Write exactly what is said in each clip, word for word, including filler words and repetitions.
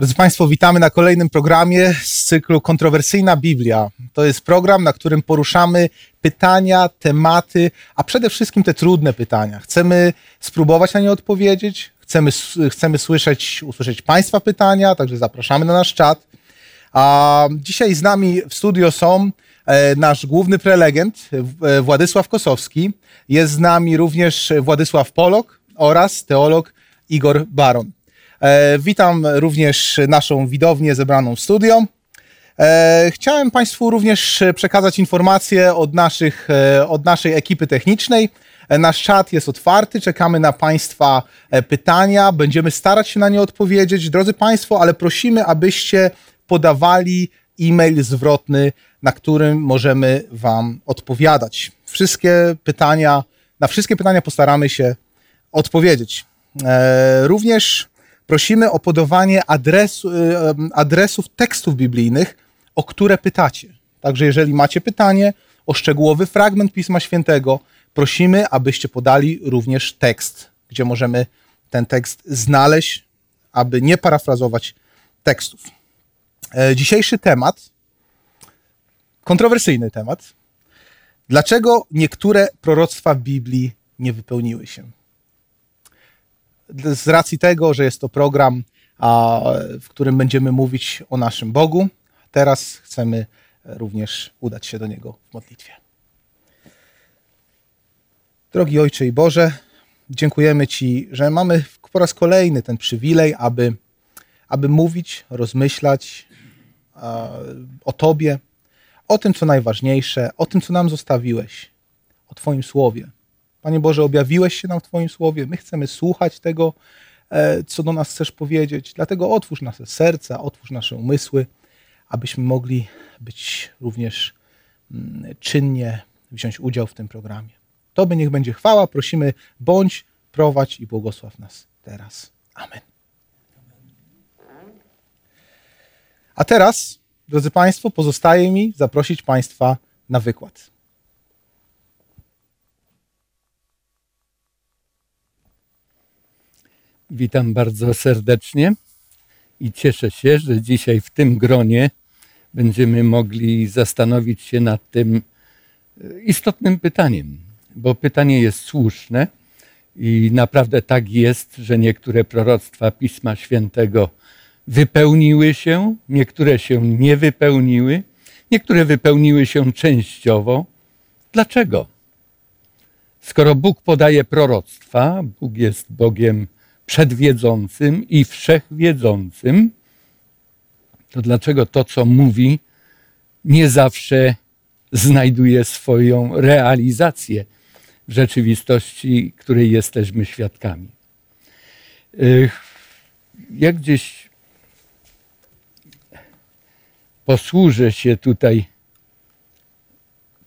Drodzy Państwo, witamy na kolejnym programie z cyklu Kontrowersyjna Biblia. To jest program, na którym poruszamy pytania, tematy, a przede wszystkim te trudne pytania. Chcemy spróbować na nie odpowiedzieć, chcemy, chcemy słyszeć, usłyszeć Państwa pytania, także zapraszamy na nasz czat. A dzisiaj z nami w studio są e, nasz główny prelegent e, Władysław Kosowski, jest z nami również Władysław Polok oraz teolog Igor Baron. E, witam również naszą widownię zebraną w studio. E, chciałem Państwu również przekazać informacje od, naszych, e, od naszej ekipy technicznej. E, nasz czat jest otwarty, czekamy na Państwa e, pytania, będziemy starać się na nie odpowiedzieć. Drodzy Państwo, ale prosimy, abyście podawali e-mail zwrotny, na którym możemy Wam odpowiadać. Wszystkie pytania, na wszystkie pytania postaramy się odpowiedzieć. E, również prosimy o podawanie adresu, adresów tekstów biblijnych, o które pytacie. Także jeżeli macie pytanie o szczegółowy fragment Pisma Świętego, prosimy, abyście podali również tekst, gdzie możemy ten tekst znaleźć, aby nie parafrazować tekstów. Dzisiejszy temat, kontrowersyjny temat. Dlaczego niektóre proroctwa Biblii nie wypełniły się? Z racji tego, że jest to program, w którym będziemy mówić o naszym Bogu, teraz chcemy również udać się do Niego w modlitwie. Drogi Ojcze i Boże, dziękujemy Ci, że mamy po raz kolejny ten przywilej, aby, aby mówić, rozmyślać o Tobie, o tym, co najważniejsze, o tym, co nam zostawiłeś, o Twoim Słowie. Panie Boże, objawiłeś się nam w Twoim Słowie. My chcemy słuchać tego, co do nas chcesz powiedzieć. Dlatego otwórz nasze serca, otwórz nasze umysły, abyśmy mogli być również czynnie, wziąć udział w tym programie. Tobie niech będzie chwała. Prosimy, bądź, prowadź i błogosław nas teraz. Amen. A teraz, drodzy Państwo, pozostaje mi zaprosić Państwa na wykład. Witam bardzo serdecznie i cieszę się, że dzisiaj w tym gronie będziemy mogli zastanowić się nad tym istotnym pytaniem, bo pytanie jest słuszne i naprawdę tak jest, że niektóre proroctwa Pisma Świętego wypełniły się, niektóre się nie wypełniły, niektóre wypełniły się częściowo. Dlaczego? Skoro Bóg podaje proroctwa, Bóg jest Bogiem przedwiedzącym i wszechwiedzącym, to dlaczego to, co mówi, nie zawsze znajduje swoją realizację w rzeczywistości, której jesteśmy świadkami? Jak gdzieś posłużę się tutaj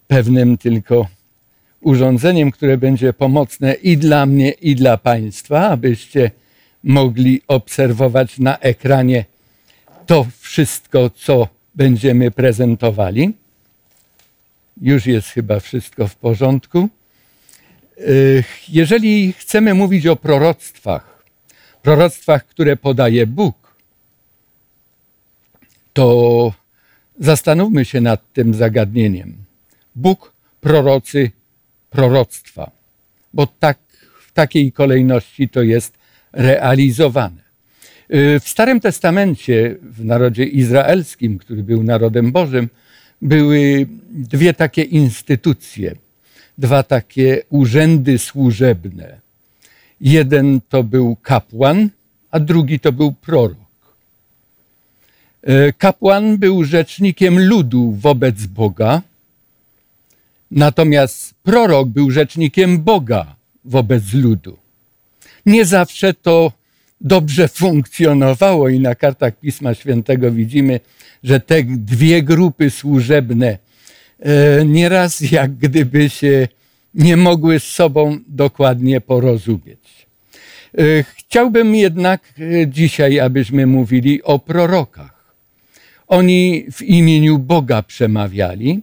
pewnym tylko urządzeniem, które będzie pomocne i dla mnie, i dla Państwa, abyście mogli obserwować na ekranie to wszystko, co będziemy prezentowali. Już jest chyba wszystko w porządku. Jeżeli chcemy mówić o proroctwach, proroctwach, które podaje Bóg, to zastanówmy się nad tym zagadnieniem. Bóg, prorocy, proroctwa, bo tak, w takiej kolejności to jest realizowane. W Starym Testamencie, w narodzie izraelskim, który był narodem Bożym, były dwie takie instytucje, dwa takie urzędy służebne. Jeden to był kapłan, a drugi to był prorok. Kapłan był rzecznikiem ludu wobec Boga, natomiast prorok był rzecznikiem Boga wobec ludu. Nie zawsze to dobrze funkcjonowało i na kartach Pisma Świętego widzimy, że te dwie grupy służebne e, nieraz jak gdyby się nie mogły z sobą dokładnie porozumieć. E, chciałbym jednak dzisiaj, abyśmy mówili o prorokach. Oni w imieniu Boga przemawiali.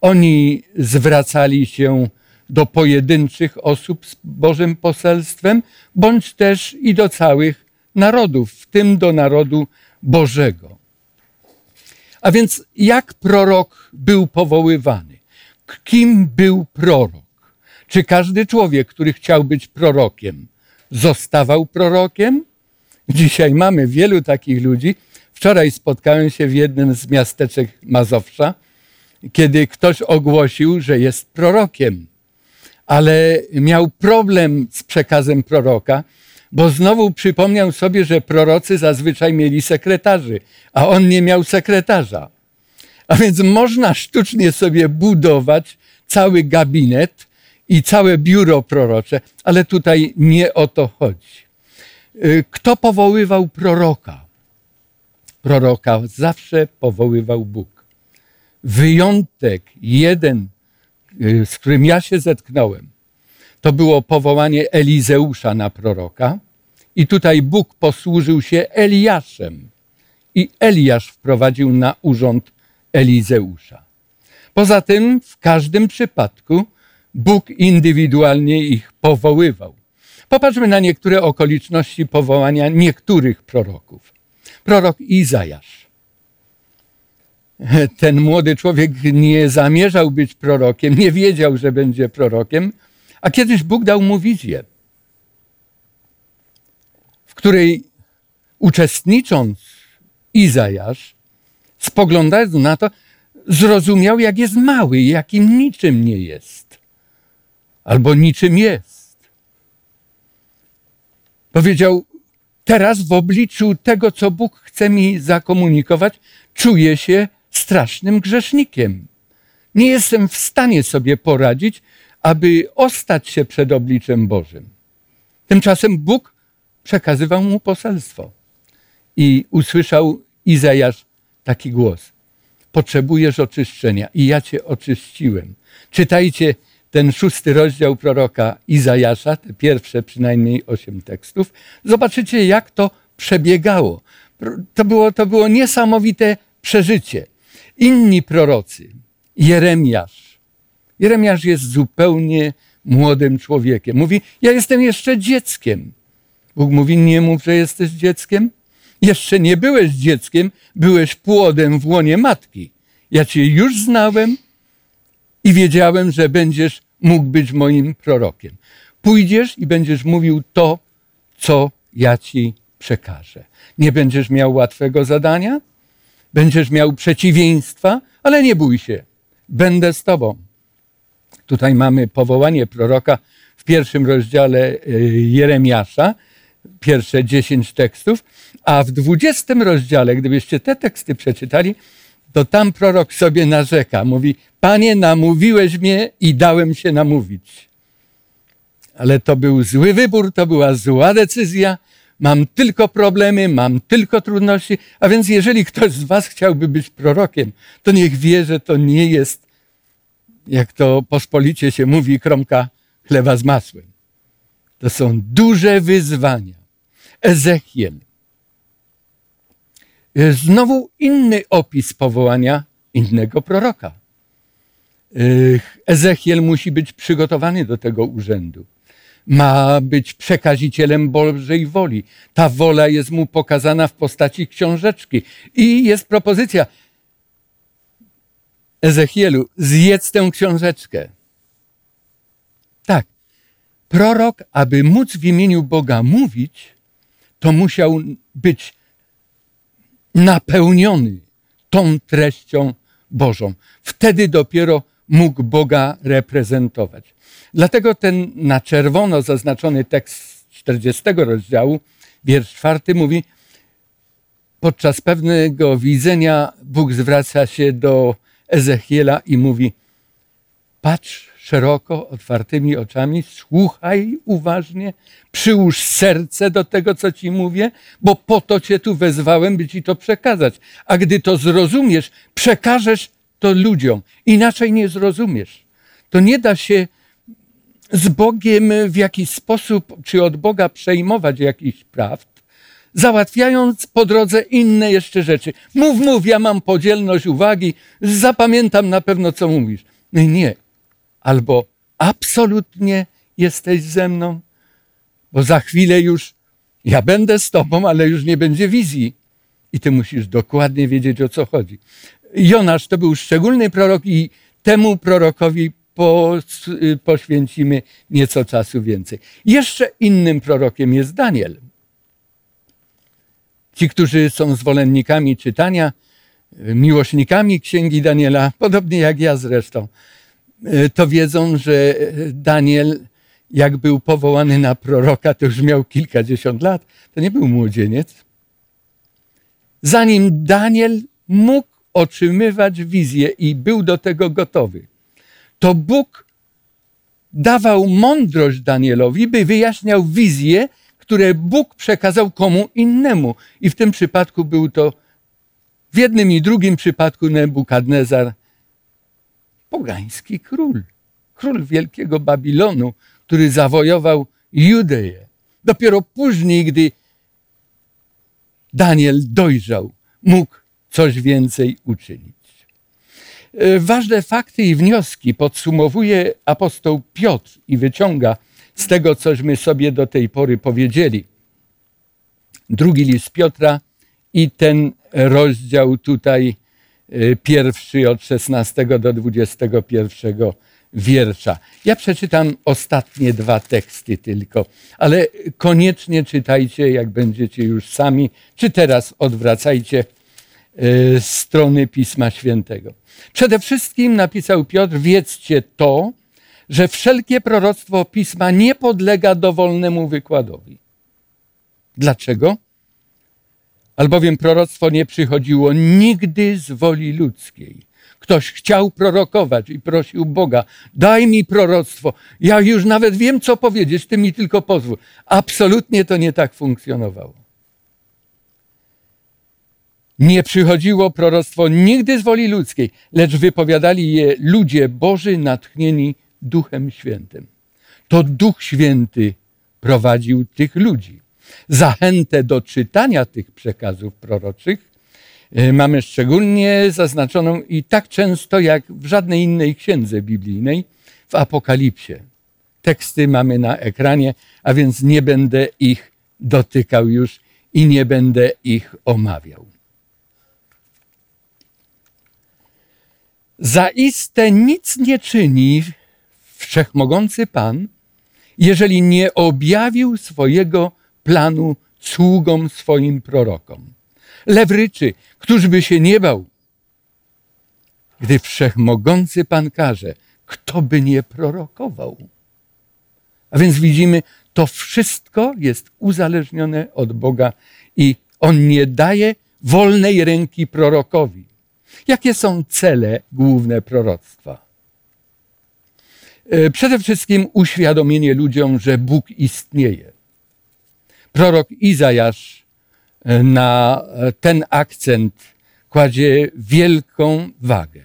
Oni zwracali się do pojedynczych osób z Bożym poselstwem, bądź też i do całych narodów, w tym do narodu Bożego. A więc jak prorok był powoływany? Kim był prorok? Czy każdy człowiek, który chciał być prorokiem, zostawał prorokiem? Dzisiaj mamy wielu takich ludzi. Wczoraj spotkałem się w jednym z miasteczek Mazowsza, kiedy ktoś ogłosił, że jest prorokiem, ale miał problem z przekazem proroka, bo znowu przypomniał sobie, że prorocy zazwyczaj mieli sekretarzy, a on nie miał sekretarza. A więc można sztucznie sobie budować cały gabinet i całe biuro prorocze, ale tutaj nie o to chodzi. Kto powoływał proroka? Proroka zawsze powoływał Bóg. Wyjątek jeden, z którym ja się zetknąłem, to było powołanie Elizeusza na proroka i tutaj Bóg posłużył się Eliaszem i Eliasz wprowadził na urząd Elizeusza. Poza tym w każdym przypadku Bóg indywidualnie ich powoływał. Popatrzmy na niektóre okoliczności powołania niektórych proroków. Prorok Izajasz. Ten młody człowiek nie zamierzał być prorokiem, nie wiedział, że będzie prorokiem, a kiedyś Bóg dał mu wizję, w której uczestnicząc Izajasz, spoglądając na to, zrozumiał, jak jest mały, jakim niczym nie jest. Albo niczym jest. Powiedział, teraz w obliczu tego, co Bóg chce mi zakomunikować, czuję się strasznym grzesznikiem. Nie jestem w stanie sobie poradzić, aby ostać się przed obliczem Bożym. Tymczasem Bóg przekazywał mu poselstwo i usłyszał Izajasz taki głos. Potrzebujesz oczyszczenia i ja cię oczyściłem. Czytajcie ten szósty rozdział proroka Izajasza, te pierwsze przynajmniej osiem tekstów. Zobaczycie, jak to przebiegało. To było, to było niesamowite przeżycie. Inni prorocy, Jeremiasz. Jeremiasz jest zupełnie młodym człowiekiem. Mówi, ja jestem jeszcze dzieckiem. Bóg mówi, nie mów, że jesteś dzieckiem. Jeszcze nie byłeś dzieckiem, byłeś płodem w łonie matki. Ja cię już znałem i wiedziałem, że będziesz mógł być moim prorokiem. Pójdziesz i będziesz mówił to, co ja ci przekażę. Nie będziesz miał łatwego zadania, będziesz miał przeciwieństwa, ale nie bój się, będę z tobą. Tutaj mamy powołanie proroka w pierwszym rozdziale Jeremiasza, pierwsze dziesięć tekstów, a w dwudziestym rozdziale, gdybyście te teksty przeczytali, to tam prorok sobie narzeka. Mówi, Panie, namówiłeś mnie i dałem się namówić. Ale to był zły wybór, to była zła decyzja. Mam tylko problemy, mam tylko trudności. A więc jeżeli ktoś z was chciałby być prorokiem, to niech wie, że to nie jest, jak to pospolicie się mówi, kromka chleba z masłem. To są duże wyzwania. Ezechiel. Znowu inny opis powołania innego proroka. Ezechiel musi być przygotowany do tego urzędu. Ma być przekazicielem Bożej woli. Ta wola jest mu pokazana w postaci książeczki. I jest propozycja. Ezechielu, zjedz tę książeczkę. Tak. Prorok, aby móc w imieniu Boga mówić, to musiał być napełniony tą treścią Bożą. Wtedy dopiero mógł Boga reprezentować. Dlatego ten na czerwono zaznaczony tekst czterdziestego rozdziału, wiersz czwarty mówi, podczas pewnego widzenia Bóg zwraca się do Ezechiela i mówi, patrz szeroko, otwartymi oczami, słuchaj uważnie, przyłóż serce do tego, co ci mówię, bo po to cię tu wezwałem, by ci to przekazać. A gdy to zrozumiesz, przekażesz to ludziom. Inaczej nie zrozumiesz. To nie da się z Bogiem w jakiś sposób, czy od Boga przejmować jakichś prawd, załatwiając po drodze inne jeszcze rzeczy. Mów, mów, ja mam podzielność uwagi, zapamiętam na pewno, co mówisz. Nie. Albo absolutnie jesteś ze mną, bo za chwilę już ja będę z tobą, ale już nie będzie wizji. I ty musisz dokładnie wiedzieć, o co chodzi. Jonasz to był szczególny prorok i temu prorokowi poświęcimy nieco czasu więcej. Jeszcze innym prorokiem jest Daniel. Ci, którzy są zwolennikami czytania, miłośnikami Księgi Daniela, podobnie jak ja zresztą, to wiedzą, że Daniel, jak był powołany na proroka, to już miał kilkadziesiąt lat. To nie był młodzieniec. Zanim Daniel mógł otrzymywać wizję i był do tego gotowy, to Bóg dawał mądrość Danielowi, by wyjaśniał wizje, które Bóg przekazał komu innemu. I w tym przypadku był to, w jednym i drugim przypadku, Nebukadnezar, pogański król. Król Wielkiego Babilonu, który zawojował Judeję. Dopiero później, gdy Daniel dojrzał, mógł coś więcej uczynić. Ważne fakty i wnioski podsumowuje apostoł Piotr i wyciąga z tego, cośmy sobie do tej pory powiedzieli. Drugi list Piotra i ten rozdział tutaj pierwszy od szesnastego do dwudziestego pierwszego wiersza. Ja przeczytam ostatnie dwa teksty tylko, ale koniecznie czytajcie, jak będziecie już sami, czy teraz odwracajcie strony Pisma Świętego. Przede wszystkim, napisał Piotr, wiedzcie to, że wszelkie proroctwo Pisma nie podlega dowolnemu wykładowi. Dlaczego? Albowiem proroctwo nie przychodziło nigdy z woli ludzkiej. Ktoś chciał prorokować i prosił Boga, daj mi proroctwo, ja już nawet wiem, co powiedzieć, ty mi tylko pozwól. Absolutnie to nie tak funkcjonowało. Nie przychodziło proroctwo nigdy z woli ludzkiej, lecz wypowiadali je ludzie Boży natchnieni Duchem Świętym. To Duch Święty prowadził tych ludzi. Zachętę do czytania tych przekazów proroczych mamy szczególnie zaznaczoną i tak często jak w żadnej innej księdze biblijnej, w Apokalipsie. Teksty mamy na ekranie, a więc nie będę ich dotykał już i nie będę ich omawiał. Zaiste nic nie czyni wszechmogący Pan, jeżeli nie objawił swojego planu sługom swoim prorokom. Lewryczy, któż by się nie bał, gdy wszechmogący Pan każe, kto by nie prorokował. A więc widzimy, to wszystko jest uzależnione od Boga i On nie daje wolnej ręki prorokowi. Jakie są cele główne proroctwa? Przede wszystkim uświadomienie ludziom, że Bóg istnieje. Prorok Izajasz na ten akcent kładzie wielką wagę.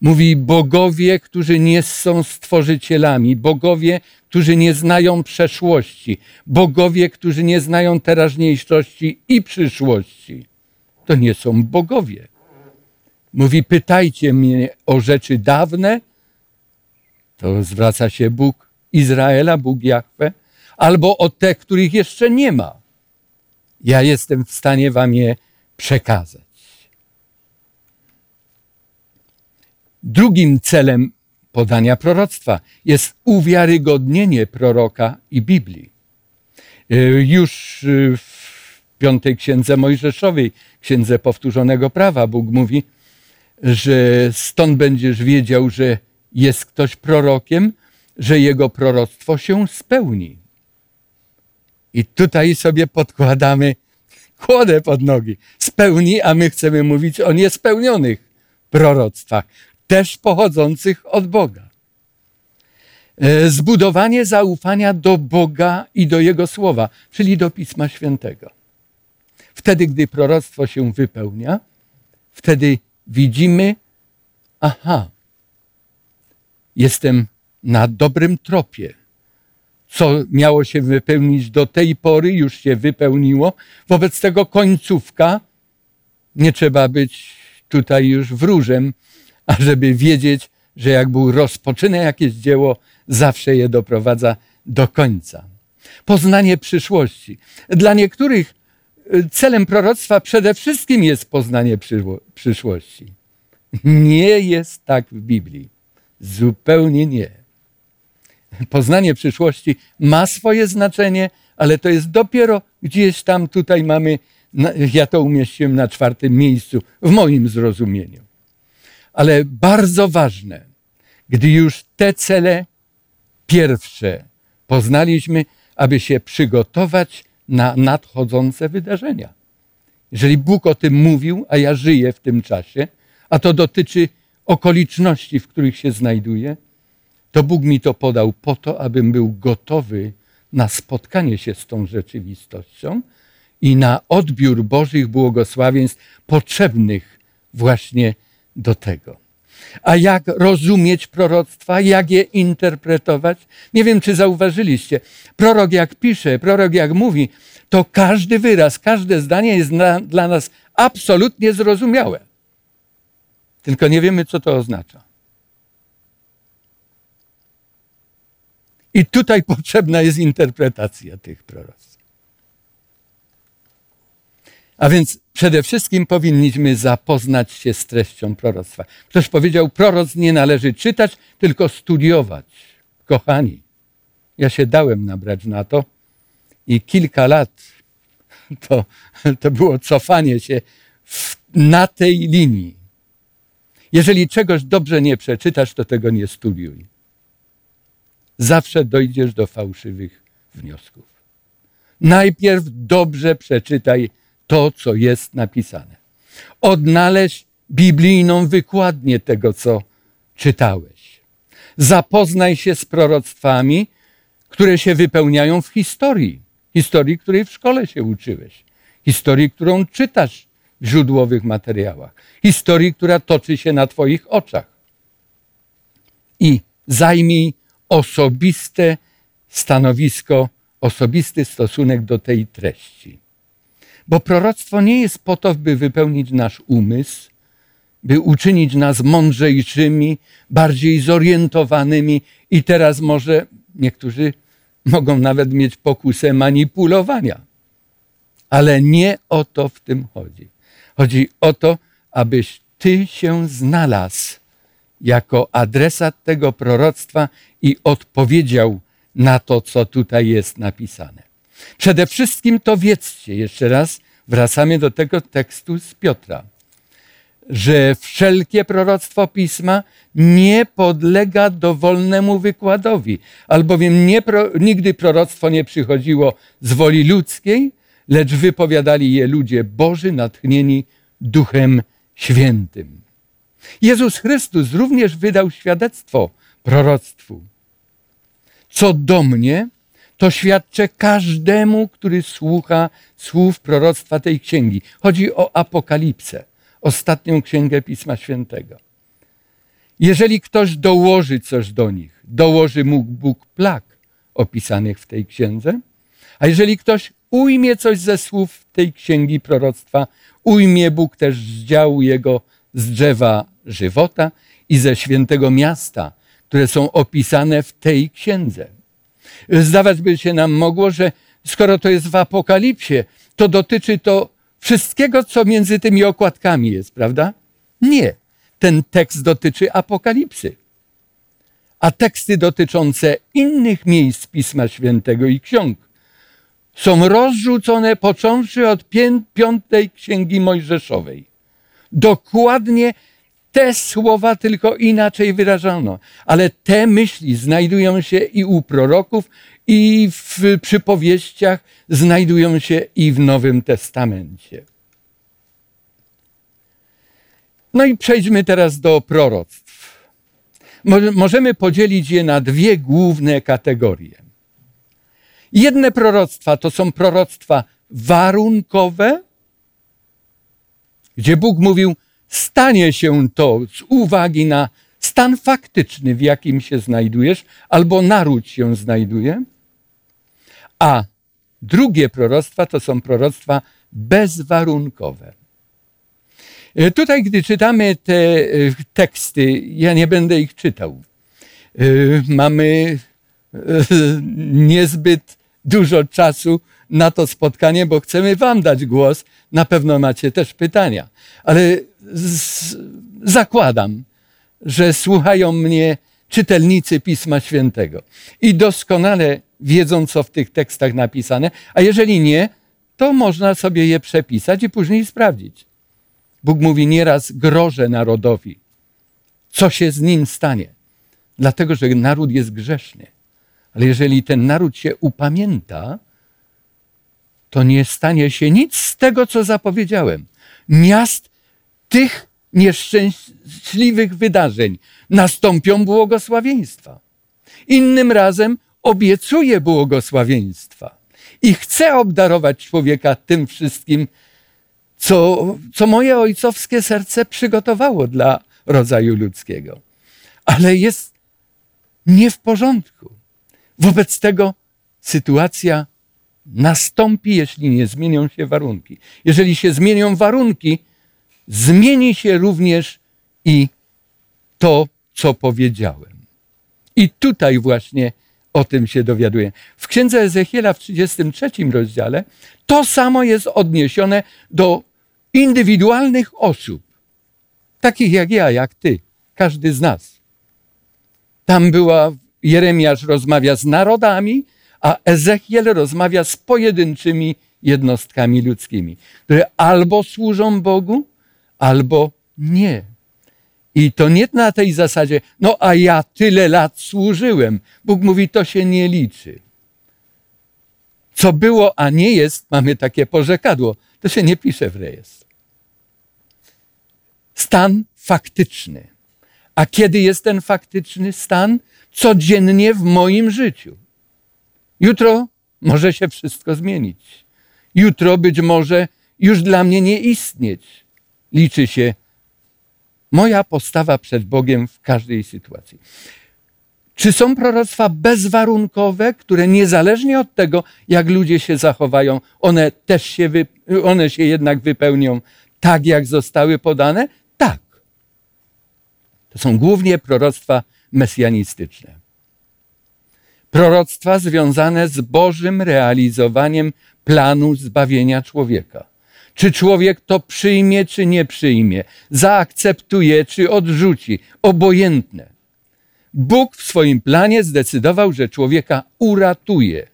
Mówi: bogowie, którzy nie są stworzycielami, bogowie, którzy nie znają przeszłości, bogowie, którzy nie znają teraźniejszości i przyszłości, to nie są bogowie. Mówi: pytajcie mnie o rzeczy dawne, to zwraca się Bóg Izraela, Bóg Jahwe, albo o te, których jeszcze nie ma. Ja jestem w stanie wam je przekazać. Drugim celem podania proroctwa jest uwiarygodnienie proroka i Biblii. Już w piątej księdze Mojżeszowej, księdze powtórzonego prawa, Bóg mówi, że stąd będziesz wiedział, że jest ktoś prorokiem, że jego proroctwo się spełni. I tutaj sobie podkładamy kłodę pod nogi. Spełni, a my chcemy mówić o niespełnionych proroctwach, też pochodzących od Boga. Zbudowanie zaufania do Boga i do Jego Słowa, czyli do Pisma Świętego. Wtedy, gdy proroctwo się wypełnia, wtedy widzimy, aha, jestem na dobrym tropie. Co miało się wypełnić do tej pory, już się wypełniło. Wobec tego końcówka, nie trzeba być tutaj już wróżem, ażeby wiedzieć, że jak Bóg rozpoczyna jakieś dzieło, zawsze je doprowadza do końca. Poznanie przyszłości. Dla niektórych celem proroctwa przede wszystkim jest poznanie przyszłości. Nie jest tak w Biblii. Zupełnie nie. Poznanie przyszłości ma swoje znaczenie, ale to jest dopiero gdzieś tam, tutaj mamy, ja to umieściłem na czwartym miejscu, w moim zrozumieniu. Ale bardzo ważne, gdy już te cele pierwsze poznaliśmy, aby się przygotować na nadchodzące wydarzenia. Jeżeli Bóg o tym mówił, a ja żyję w tym czasie, a to dotyczy okoliczności, w których się znajduję, to Bóg mi to podał po to, abym był gotowy na spotkanie się z tą rzeczywistością i na odbiór Bożych błogosławieństw potrzebnych właśnie do tego. A jak rozumieć proroctwa, jak je interpretować? Nie wiem, czy zauważyliście. Prorok jak pisze, prorok jak mówi, to każdy wyraz, każde zdanie jest na, dla nas absolutnie zrozumiałe. Tylko nie wiemy, co to oznacza. I tutaj potrzebna jest interpretacja tych proroctw. A więc przede wszystkim powinniśmy zapoznać się z treścią proroctwa. Ktoś powiedział, proroctw nie należy czytać, tylko studiować. Kochani, ja się dałem nabrać na to i kilka lat to, to było cofanie się w, na tej linii. Jeżeli czegoś dobrze nie przeczytasz, to tego nie studiuj. Zawsze dojdziesz do fałszywych wniosków. Najpierw dobrze przeczytaj to, co jest napisane. Odnaleźć biblijną wykładnię tego, co czytałeś. Zapoznaj się z proroctwami, które się wypełniają w historii. Historii, której w szkole się uczyłeś. Historii, którą czytasz w źródłowych materiałach. Historii, która toczy się na twoich oczach. I zajmij osobiste stanowisko, osobisty stosunek do tej treści. Bo proroctwo nie jest po to, by wypełnić nasz umysł, by uczynić nas mądrzejszymi, bardziej zorientowanymi i teraz może niektórzy mogą nawet mieć pokusę manipulowania. Ale nie o to w tym chodzi. Chodzi o to, abyś ty się znalazł jako adresat tego proroctwa i odpowiedział na to, co tutaj jest napisane. Przede wszystkim to wiedzcie, jeszcze raz wracamy do tego tekstu z Piotra, że wszelkie proroctwo Pisma nie podlega dowolnemu wykładowi, albowiem nie pro, nigdy proroctwo nie przychodziło z woli ludzkiej, lecz wypowiadali je ludzie Boży natchnieni Duchem Świętym. Jezus Chrystus również wydał świadectwo proroctwu. Co do mnie, to świadczę każdemu, który słucha słów proroctwa tej księgi. Chodzi o Apokalipsę, ostatnią księgę Pisma Świętego. Jeżeli ktoś dołoży coś do nich, dołoży mu Bóg plag opisanych w tej księdze, a jeżeli ktoś ujmie coś ze słów tej księgi proroctwa, ujmie Bóg też z działu jego z drzewa żywota i ze świętego miasta, które są opisane w tej księdze. Zdawać by się nam mogło, że skoro to jest w Apokalipsie, to dotyczy to wszystkiego, co między tymi okładkami jest, prawda? Nie. Ten tekst dotyczy Apokalipsy. A teksty dotyczące innych miejsc Pisma Świętego i ksiąg są rozrzucone począwszy od piątej Księgi Mojżeszowej. Dokładnie te słowa tylko inaczej wyrażano, ale te myśli znajdują się i u proroków, i w przypowieściach, znajdują się i w Nowym Testamencie. No i przejdźmy teraz do proroctw. Możemy podzielić je na dwie główne kategorie. Jedne proroctwa to są proroctwa warunkowe, gdzie Bóg mówił, stanie się to z uwagi na stan faktyczny, w jakim się znajdujesz, albo naród się znajduje. A drugie proroctwa to są proroctwa bezwarunkowe. Tutaj, gdy czytamy te teksty, ja nie będę ich czytał. Mamy niezbyt dużo czasu na to spotkanie, bo chcemy wam dać głos. Na pewno macie też pytania. Ale z, zakładam, że słuchają mnie czytelnicy Pisma Świętego i doskonale wiedzą, co w tych tekstach napisane, a jeżeli nie, to można sobie je przepisać i później sprawdzić. Bóg mówi: nieraz grożę narodowi, co się z nim stanie, dlatego że naród jest grzeszny. Ale jeżeli ten naród się upamięta, to nie stanie się nic z tego, co zapowiedziałem. Miast tych nieszczęśliwych wydarzeń nastąpią błogosławieństwa. Innym razem obiecuję błogosławieństwa i chcę obdarować człowieka tym wszystkim, co, co moje ojcowskie serce przygotowało dla rodzaju ludzkiego. Ale jest nie w porządku. Wobec tego sytuacja nastąpi, jeśli nie zmienią się warunki. Jeżeli się zmienią warunki, zmieni się również i to, co powiedziałem. I tutaj właśnie o tym się dowiaduję. W Księdze Ezechiela w trzydziestym trzecim rozdziale to samo jest odniesione do indywidualnych osób, takich jak ja, jak ty, każdy z nas. Tam była, Jeremiasz rozmawia z narodami, a Ezechiel rozmawia z pojedynczymi jednostkami ludzkimi, które albo służą Bogu, albo nie. I to nie na tej zasadzie, no a ja tyle lat służyłem. Bóg mówi, to się nie liczy. Co było, a nie jest, mamy takie porzekadło, to się nie pisze w rejestr. Stan faktyczny. A kiedy jest ten faktyczny stan? Codziennie w moim życiu. Jutro może się wszystko zmienić. Jutro być może już dla mnie nie istnieć. Liczy się moja postawa przed Bogiem w każdej sytuacji. Czy są proroctwa bezwarunkowe, które niezależnie od tego, jak ludzie się zachowają, one też się, wyp- one się jednak wypełnią tak, jak zostały podane? Tak. To są głównie proroctwa mesjanistyczne. Proroctwa związane z Bożym realizowaniem planu zbawienia człowieka. Czy człowiek to przyjmie, czy nie przyjmie, zaakceptuje, czy odrzuci, obojętne. Bóg w swoim planie zdecydował, że człowieka uratuje.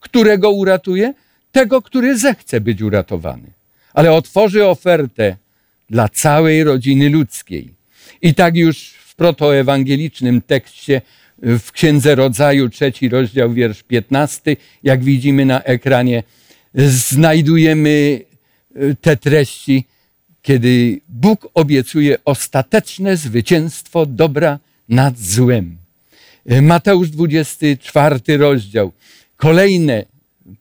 Którego uratuje? Tego, który zechce być uratowany. Ale otworzy ofertę dla całej rodziny ludzkiej. I tak już w protoewangelicznym tekście w Księdze Rodzaju, trzeci rozdział, wiersz piętnasty, jak widzimy na ekranie, znajdujemy te treści, kiedy Bóg obiecuje ostateczne zwycięstwo dobra nad złem. Mateusz dwudziesty czwarty rozdział. Kolejne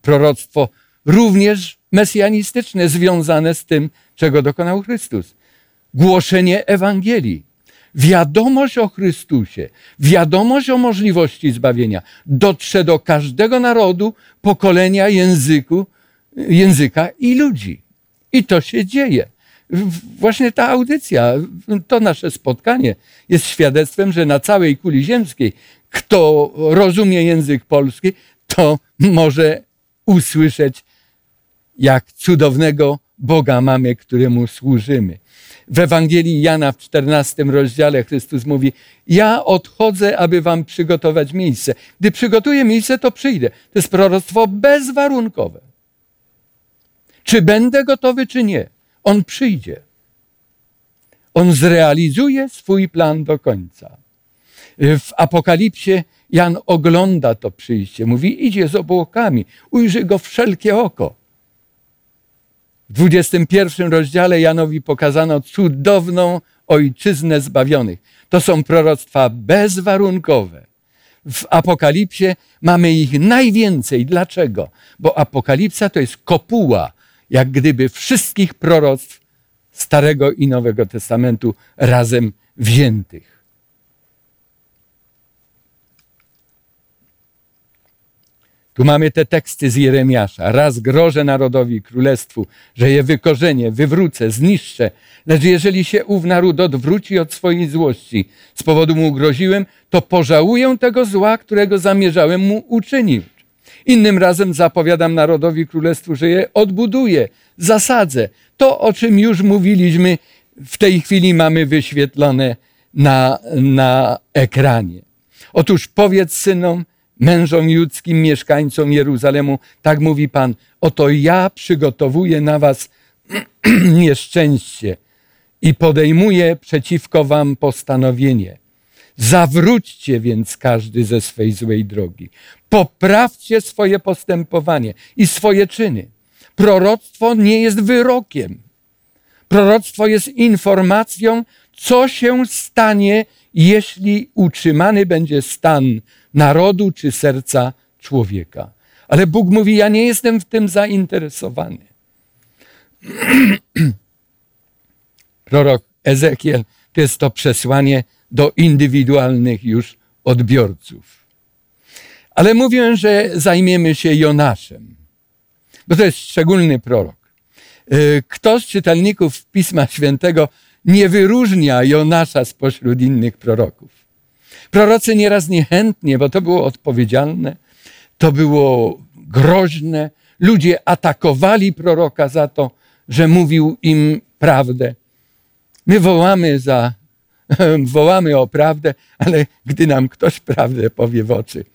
proroctwo, również mesjanistyczne, związane z tym, czego dokonał Chrystus. Głoszenie Ewangelii. Wiadomość o Chrystusie, wiadomość o możliwości zbawienia dotrze do każdego narodu, pokolenia, języku, języka i ludzi. I to się dzieje. Właśnie ta audycja, to nasze spotkanie jest świadectwem, że na całej kuli ziemskiej kto rozumie język polski, to może usłyszeć, jak cudownego Boga mamy, któremu służymy. W Ewangelii Jana w czternastym rozdziale Chrystus mówi: ja odchodzę, aby wam przygotować miejsce. Gdy przygotuję miejsce, to przyjdę. To jest proroctwo bezwarunkowe. Czy będę gotowy, czy nie? On przyjdzie. On zrealizuje swój plan do końca. W Apokalipsie Jan ogląda to przyjście. Mówi, idzie z obłokami, ujrzy go wszelkie oko. W dwudziestym pierwszym rozdziale Janowi pokazano cudowną ojczyznę zbawionych. To są proroctwa bezwarunkowe. W Apokalipsie mamy ich najwięcej. Dlaczego? Bo Apokalipsa to jest kopuła, jak gdyby wszystkich proroctw Starego i Nowego Testamentu razem wziętych. Tu mamy te teksty z Jeremiasza. Raz grożę narodowi, królestwu, że je wykorzenię, wywrócę, zniszczę. Lecz jeżeli się ów naród odwróci od swojej złości, z powodu mu groziłem, to pożałuję tego zła, którego zamierzałem mu uczynić. Innym razem zapowiadam narodowi, królestwu żyje, odbuduję, zasadzę. To, o czym już mówiliśmy, w tej chwili mamy wyświetlone na, na ekranie. Otóż powiedz synom, mężom judzkim, mieszkańcom Jeruzalemu, tak mówi Pan, oto ja przygotowuję na was nieszczęście i podejmuję przeciwko wam postanowienie. Zawróćcie więc każdy ze swej złej drogi. Poprawcie swoje postępowanie i swoje czyny. Proroctwo nie jest wyrokiem. Proroctwo jest informacją, co się stanie, jeśli utrzymany będzie stan narodu czy serca człowieka. Ale Bóg mówi, ja nie jestem w tym zainteresowany. Prorok Ezechiel to jest to przesłanie do indywidualnych już odbiorców. Ale mówię, że zajmiemy się Jonaszem, bo to jest szczególny prorok. Kto z czytelników Pisma Świętego nie wyróżnia Jonasza spośród innych proroków? Prorocy nieraz niechętnie, bo to było odpowiedzialne, to było groźne. Ludzie atakowali proroka za to, że mówił im prawdę. My wołamy za Wołamy o prawdę, ale gdy nam ktoś prawdę powie w oczy,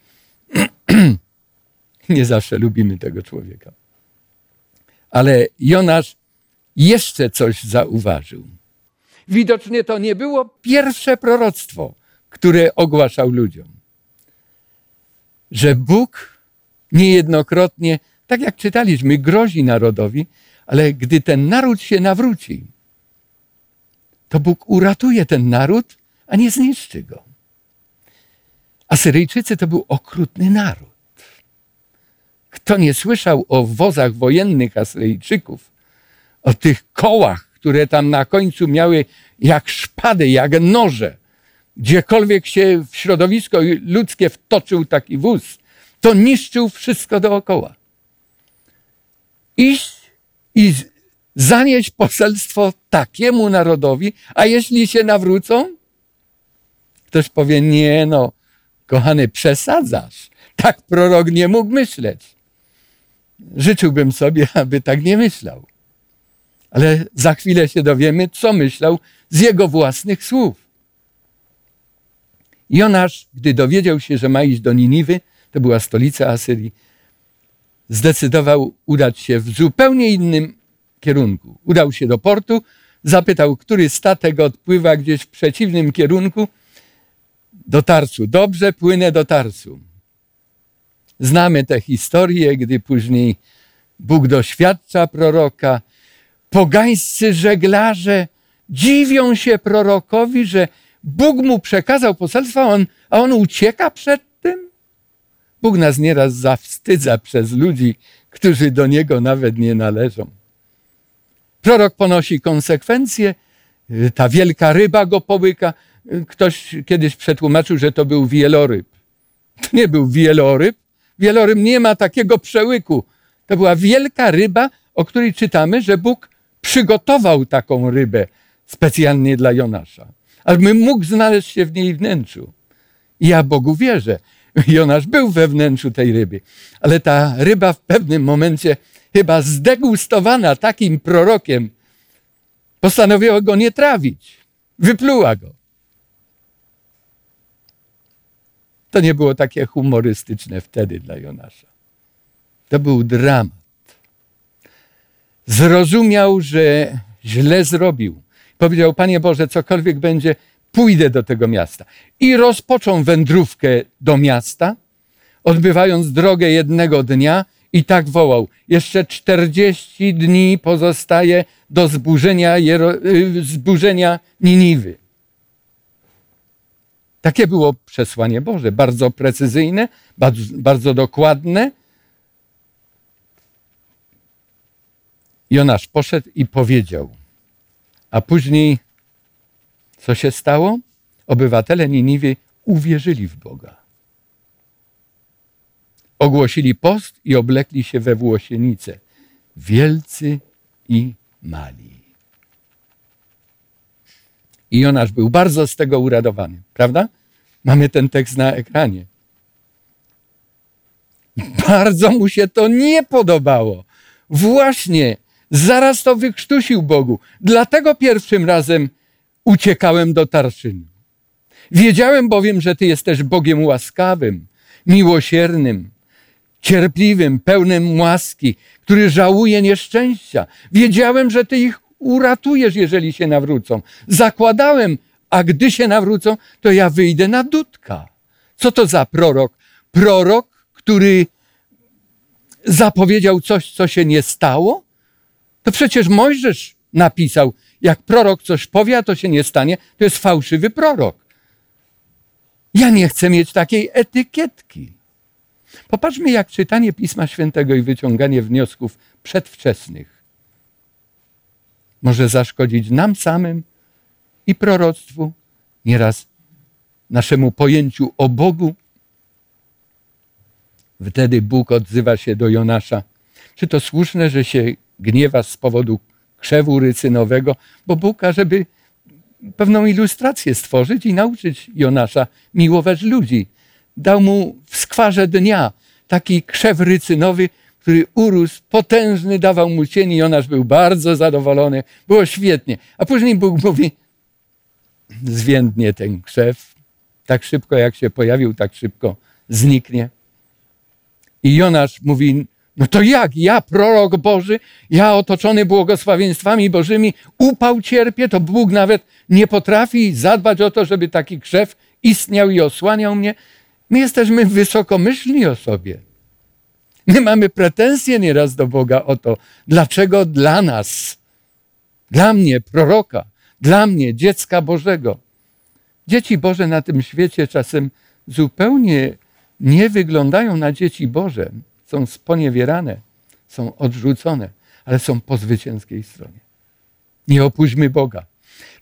nie zawsze lubimy tego człowieka. Ale Jonasz jeszcze coś zauważył. Widocznie to nie było pierwsze proroctwo, które ogłaszał ludziom. Że Bóg niejednokrotnie, tak jak czytaliśmy, grozi narodowi, ale gdy ten naród się nawróci, to Bóg uratuje ten naród, a nie zniszczy go. Asyryjczycy to był okrutny naród. Kto nie słyszał o wozach wojennych Asyryjczyków, o tych kołach, które tam na końcu miały jak szpady, jak noże, gdziekolwiek się w środowisko ludzkie wtoczył taki wóz, to niszczył wszystko dookoła. Iść i zanieść poselstwo takiemu narodowi, a jeśli się nawrócą? Ktoś powie, nie no, kochany, przesadzasz. Tak prorok nie mógł myśleć. Życzyłbym sobie, aby tak nie myślał. Ale za chwilę się dowiemy, co myślał z jego własnych słów. Jonasz, gdy dowiedział się, że ma iść do Niniwy, to była stolica Asyrii, zdecydował udać się w zupełnie innym kierunku. Udał się do portu, zapytał, który statek odpływa gdzieś w przeciwnym kierunku. Do Tarsu. Dobrze, płynę do Tarsu. Znamy tę historię, gdy później Bóg doświadcza proroka. Pogańscy żeglarze dziwią się prorokowi, że Bóg mu przekazał poselstwo, a on, a on ucieka przed tym? Bóg nas nieraz zawstydza przez ludzi, którzy do Niego nawet nie należą. Prorok ponosi konsekwencje, ta wielka ryba go połyka. Ktoś kiedyś przetłumaczył, że to był wieloryb. To nie był wieloryb. Wieloryb nie ma takiego przełyku. To była wielka ryba, o której czytamy, że Bóg przygotował taką rybę specjalnie dla Jonasza. Aby mógł znaleźć się w niej wnętrzu. I ja Bogu wierzę. Jonasz był we wnętrzu tej ryby. Ale ta ryba w pewnym momencie chyba zdegustowana takim prorokiem, postanowiła go nie trawić. Wypluła go. To nie było takie humorystyczne wtedy dla Jonasza. To był dramat. Zrozumiał, że źle zrobił. Powiedział, Panie Boże, cokolwiek będzie, pójdę do tego miasta. I rozpoczął wędrówkę do miasta, odbywając drogę jednego dnia. I tak wołał, jeszcze czterdzieści dni pozostaje do zburzenia, Jero... zburzenia Niniwy. Takie było przesłanie Boże, bardzo precyzyjne, bardzo, bardzo dokładne. Jonasz poszedł i powiedział, a później co się stało? Obywatele Niniwy uwierzyli w Boga. Ogłosili post i oblekli się we włosienice, wielcy i mali. I Jonasz był bardzo z tego uradowany, prawda? Mamy ten tekst na ekranie. Bardzo mu się to nie podobało. Właśnie, zaraz to wykrztusił Bogu. Dlatego pierwszym razem uciekałem do Tarczyny. Wiedziałem bowiem, że Ty jesteś Bogiem łaskawym, miłosiernym, cierpliwym, pełnym łaski, który żałuje nieszczęścia. Wiedziałem, że Ty ich uratujesz, jeżeli się nawrócą. Zakładałem, a gdy się nawrócą, to ja wyjdę na Dudka. Co to za prorok? Prorok, który zapowiedział coś, co się nie stało? To przecież Mojżesz napisał, jak prorok coś powie, a to się nie stanie, to jest fałszywy prorok. Ja nie chcę mieć takiej etykietki. Popatrzmy, jak czytanie Pisma Świętego i wyciąganie wniosków przedwczesnych może zaszkodzić nam samym i proroctwu, nieraz naszemu pojęciu o Bogu. Wtedy Bóg odzywa się do Jonasza. Czy to słuszne, że się gniewa z powodu krzewu rycynowego? Bo Bóg każe, by pewną ilustrację stworzyć i nauczyć Jonasza miłować ludzi. Dał mu w skwarze dnia taki krzew rycynowy, który urósł, potężny, dawał mu cień i Jonasz był bardzo zadowolony. Było świetnie. A później Bóg mówi, zwiędnie ten krzew. Tak szybko jak się pojawił, tak szybko zniknie. I Jonasz mówi, no to jak? Ja, prorok Boży, ja otoczony błogosławieństwami Bożymi, upał cierpię, to Bóg nawet nie potrafi zadbać o to, żeby taki krzew istniał i osłaniał mnie. My jesteśmy wysokomyślni o sobie. My mamy pretensje nieraz do Boga o to, dlaczego dla nas, dla mnie, proroka, dla mnie, dziecka Bożego. Dzieci Boże na tym świecie czasem zupełnie nie wyglądają na dzieci Boże. Są sponiewierane, są odrzucone, ale są po zwycięskiej stronie. Nie opuśćmy Boga.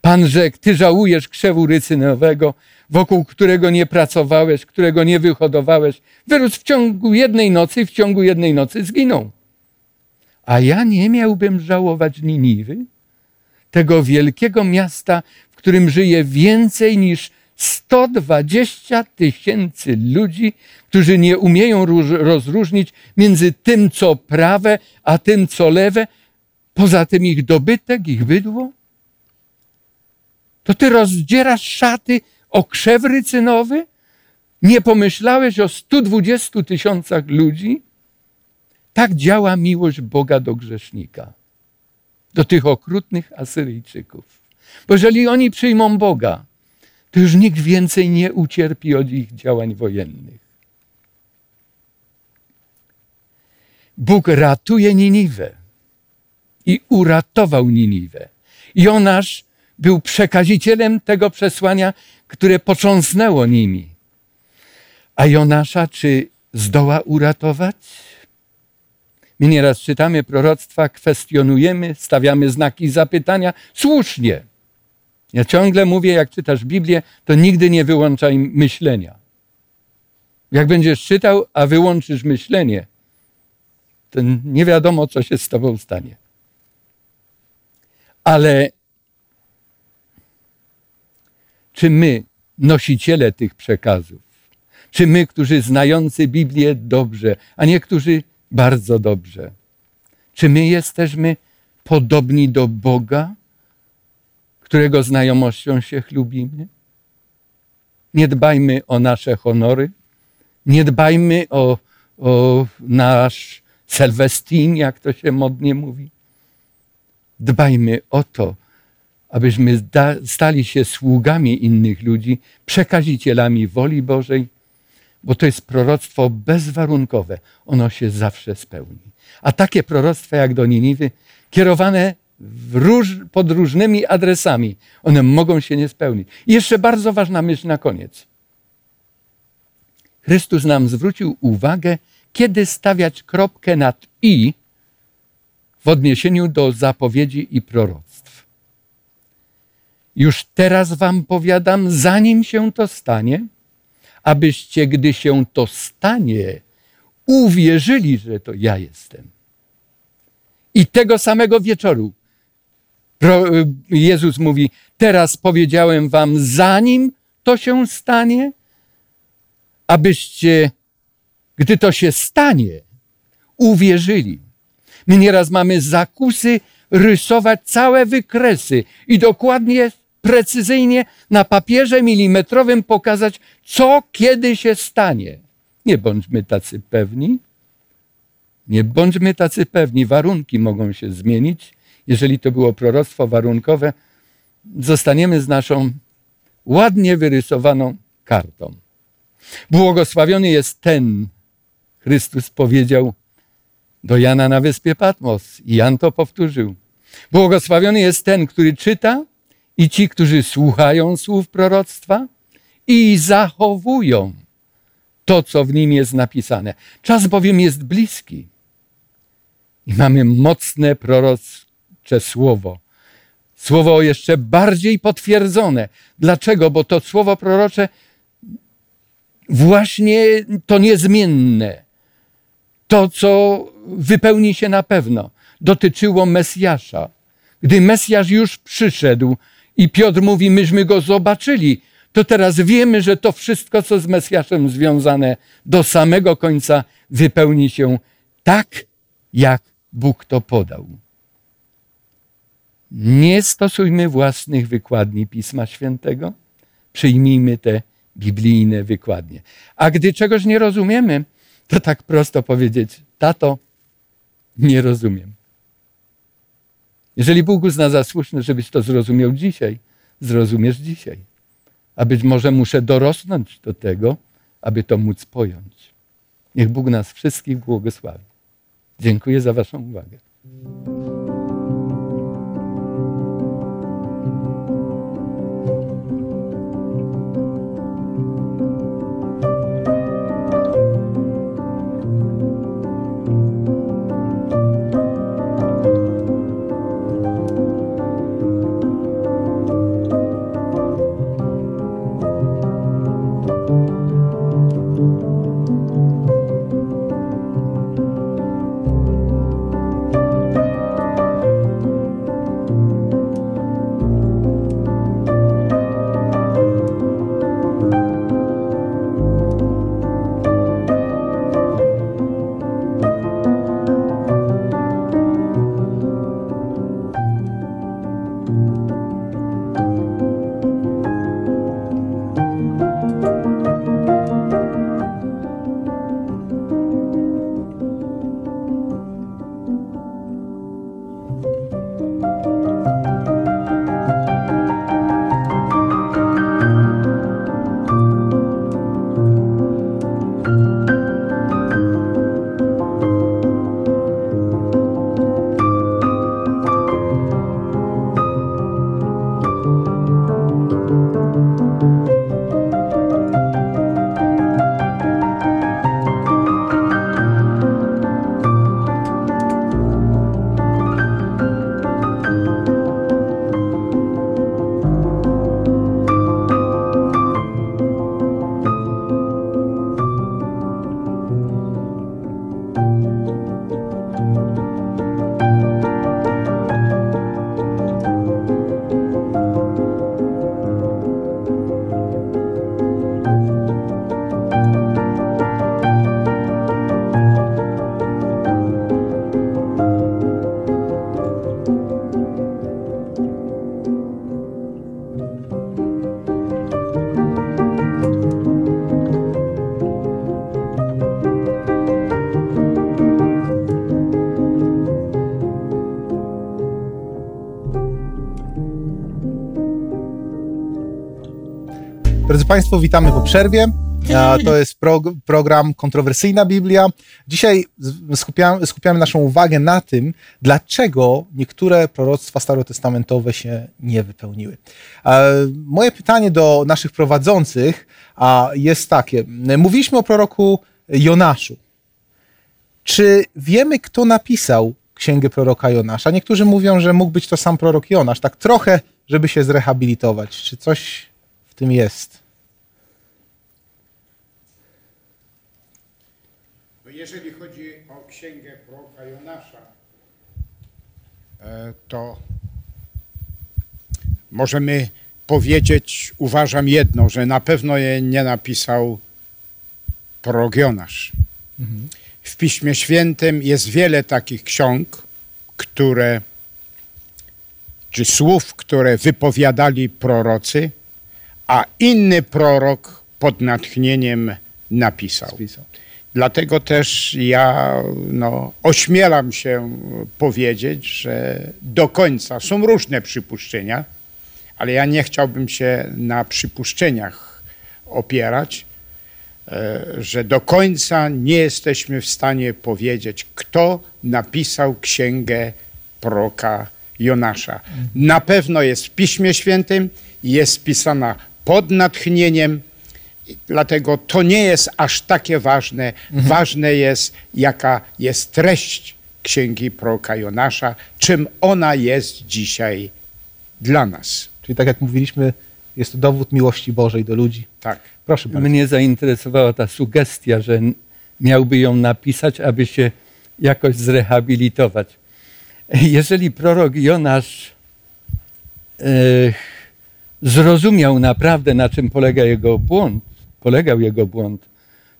Pan rzekł, Ty żałujesz krzewu rycynowego, wokół którego nie pracowałeś, którego nie wyhodowałeś. Wyrósł w ciągu jednej nocy i w ciągu jednej nocy zginął. A ja nie miałbym żałować Niniwy, tego wielkiego miasta, w którym żyje więcej niż sto dwadzieścia tysięcy ludzi, którzy nie umieją rozróżnić między tym, co prawe, a tym, co lewe. Poza tym ich dobytek, ich bydło. To Ty rozdzierasz szaty o krzew rycynowy? Nie pomyślałeś o stu dwudziestu tysiącach ludzi? Tak działa miłość Boga do grzesznika, do tych okrutnych Asyryjczyków. Bo jeżeli oni przyjmą Boga, to już nikt więcej nie ucierpi od ich działań wojennych. Bóg ratuje Niniwę i uratował Niniwę. Jonasz był przekazicielem tego przesłania, które począsnęło nimi. A Jonasza czy zdoła uratować? My nieraz czytamy proroctwa, kwestionujemy, stawiamy znaki zapytania. Słusznie. Ja ciągle mówię, jak czytasz Biblię, to nigdy nie wyłączaj myślenia. Jak będziesz czytał, a wyłączysz myślenie, to nie wiadomo, co się z tobą stanie. Ale czy my, nosiciele tych przekazów, czy my, którzy znający Biblię dobrze, a niektórzy bardzo dobrze, czy my jesteśmy podobni do Boga, którego znajomością się chlubimy? Nie dbajmy o nasze honory, nie dbajmy o, o nasz Sylwestin, jak to się modnie mówi. Dbajmy o to, abyśmy stali się sługami innych ludzi, przekazicielami woli Bożej, bo to jest proroctwo bezwarunkowe. Ono się zawsze spełni. A takie proroctwa jak do Niniwy, kierowane Róż, pod różnymi adresami. One mogą się nie spełnić. I jeszcze bardzo ważna myśl na koniec. Chrystus nam zwrócił uwagę, kiedy stawiać kropkę nad i w odniesieniu do zapowiedzi i proroctw. Już teraz wam powiadam, zanim się to stanie, abyście, gdy się to stanie, uwierzyli, że to ja jestem. I tego samego wieczoru Jezus mówi, teraz powiedziałem wam, zanim to się stanie, abyście, Gdy to się stanie, uwierzyli. My nieraz mamy zakusy rysować całe wykresy i dokładnie, precyzyjnie na papierze milimetrowym pokazać, co kiedy się stanie. Nie bądźmy tacy pewni. Nie bądźmy tacy pewni. Warunki mogą się zmienić. Jeżeli to było proroctwo warunkowe, zostaniemy z naszą ładnie wyrysowaną kartą. Błogosławiony jest ten, Chrystus powiedział do Jana na wyspie Patmos. I Jan to powtórzył. Błogosławiony jest ten, który czyta i ci, którzy słuchają słów proroctwa i zachowują to, co w nim jest napisane. Czas bowiem jest bliski. I mamy mocne prorocze słowo. Słowo jeszcze bardziej potwierdzone. Dlaczego? Bo to słowo prorocze właśnie to niezmienne. To, co wypełni się na pewno, dotyczyło Mesjasza. Gdy Mesjasz już przyszedł i Piotr mówi, myśmy go zobaczyli, to teraz wiemy, że to wszystko, co z Mesjaszem związane do samego końca, wypełni się tak, jak Bóg to podał. Nie stosujmy własnych wykładni Pisma Świętego, przyjmijmy te biblijne wykładnie. A gdy czegoś nie rozumiemy, to tak prosto powiedzieć, tato, nie rozumiem. Jeżeli Bóg uzna za słuszne, żebyś to zrozumiał dzisiaj, zrozumiesz dzisiaj. A być może muszę dorosnąć do tego, aby to móc pojąć. Niech Bóg nas wszystkich błogosławi. Dziękuję za waszą uwagę. Drodzy Państwo, witamy po przerwie. To jest pro, program Kontrowersyjna Biblia. Dzisiaj skupiamy, skupiamy naszą uwagę na tym, dlaczego niektóre proroctwa starotestamentowe się nie wypełniły. Moje pytanie do naszych prowadzących jest takie. Mówiliśmy o proroku Jonaszu. Czy wiemy, kto napisał księgę proroka Jonasza? Niektórzy mówią, że mógł być to sam prorok Jonasz. Tak trochę, żeby się zrehabilitować. Czy coś w tym jest? Jeżeli chodzi o księgę proroka Jonasza, to możemy powiedzieć, uważam jedno, że na pewno jej nie napisał prorok Jonasz. Mhm. W Piśmie Świętym jest wiele takich ksiąg, które, czy słów, które wypowiadali prorocy, a inny prorok pod natchnieniem napisał. Spisał. Dlatego też ja no, ośmielam się powiedzieć, że do końca są różne przypuszczenia, ale ja nie chciałbym się na przypuszczeniach opierać, że do końca nie jesteśmy w stanie powiedzieć, kto napisał księgę proroka Jonasza. Na pewno jest w Piśmie Świętym, jest pisana pod natchnieniem, dlatego to nie jest aż takie ważne. Mhm. Ważne jest, jaka jest treść księgi proroka Jonasza, czym ona jest dzisiaj dla nas. Czyli tak jak mówiliśmy, jest to dowód miłości Bożej do ludzi. Tak. Proszę bardzo. Mnie zainteresowała ta sugestia, że miałby ją napisać, aby się jakoś zrehabilitować. Jeżeli prorok Jonasz e, zrozumiał naprawdę, na czym polega jego błąd, polegał jego błąd,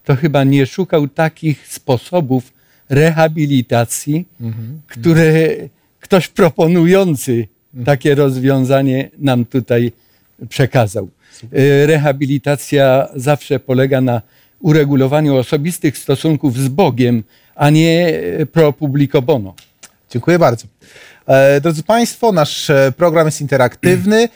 to chyba nie szukał takich sposobów rehabilitacji, mm-hmm. które ktoś proponujący mm-hmm. takie rozwiązanie nam tutaj przekazał. Rehabilitacja zawsze polega na uregulowaniu osobistych stosunków z Bogiem, a nie pro publico bono. Dziękuję bardzo. Drodzy Państwo, nasz program jest interaktywny.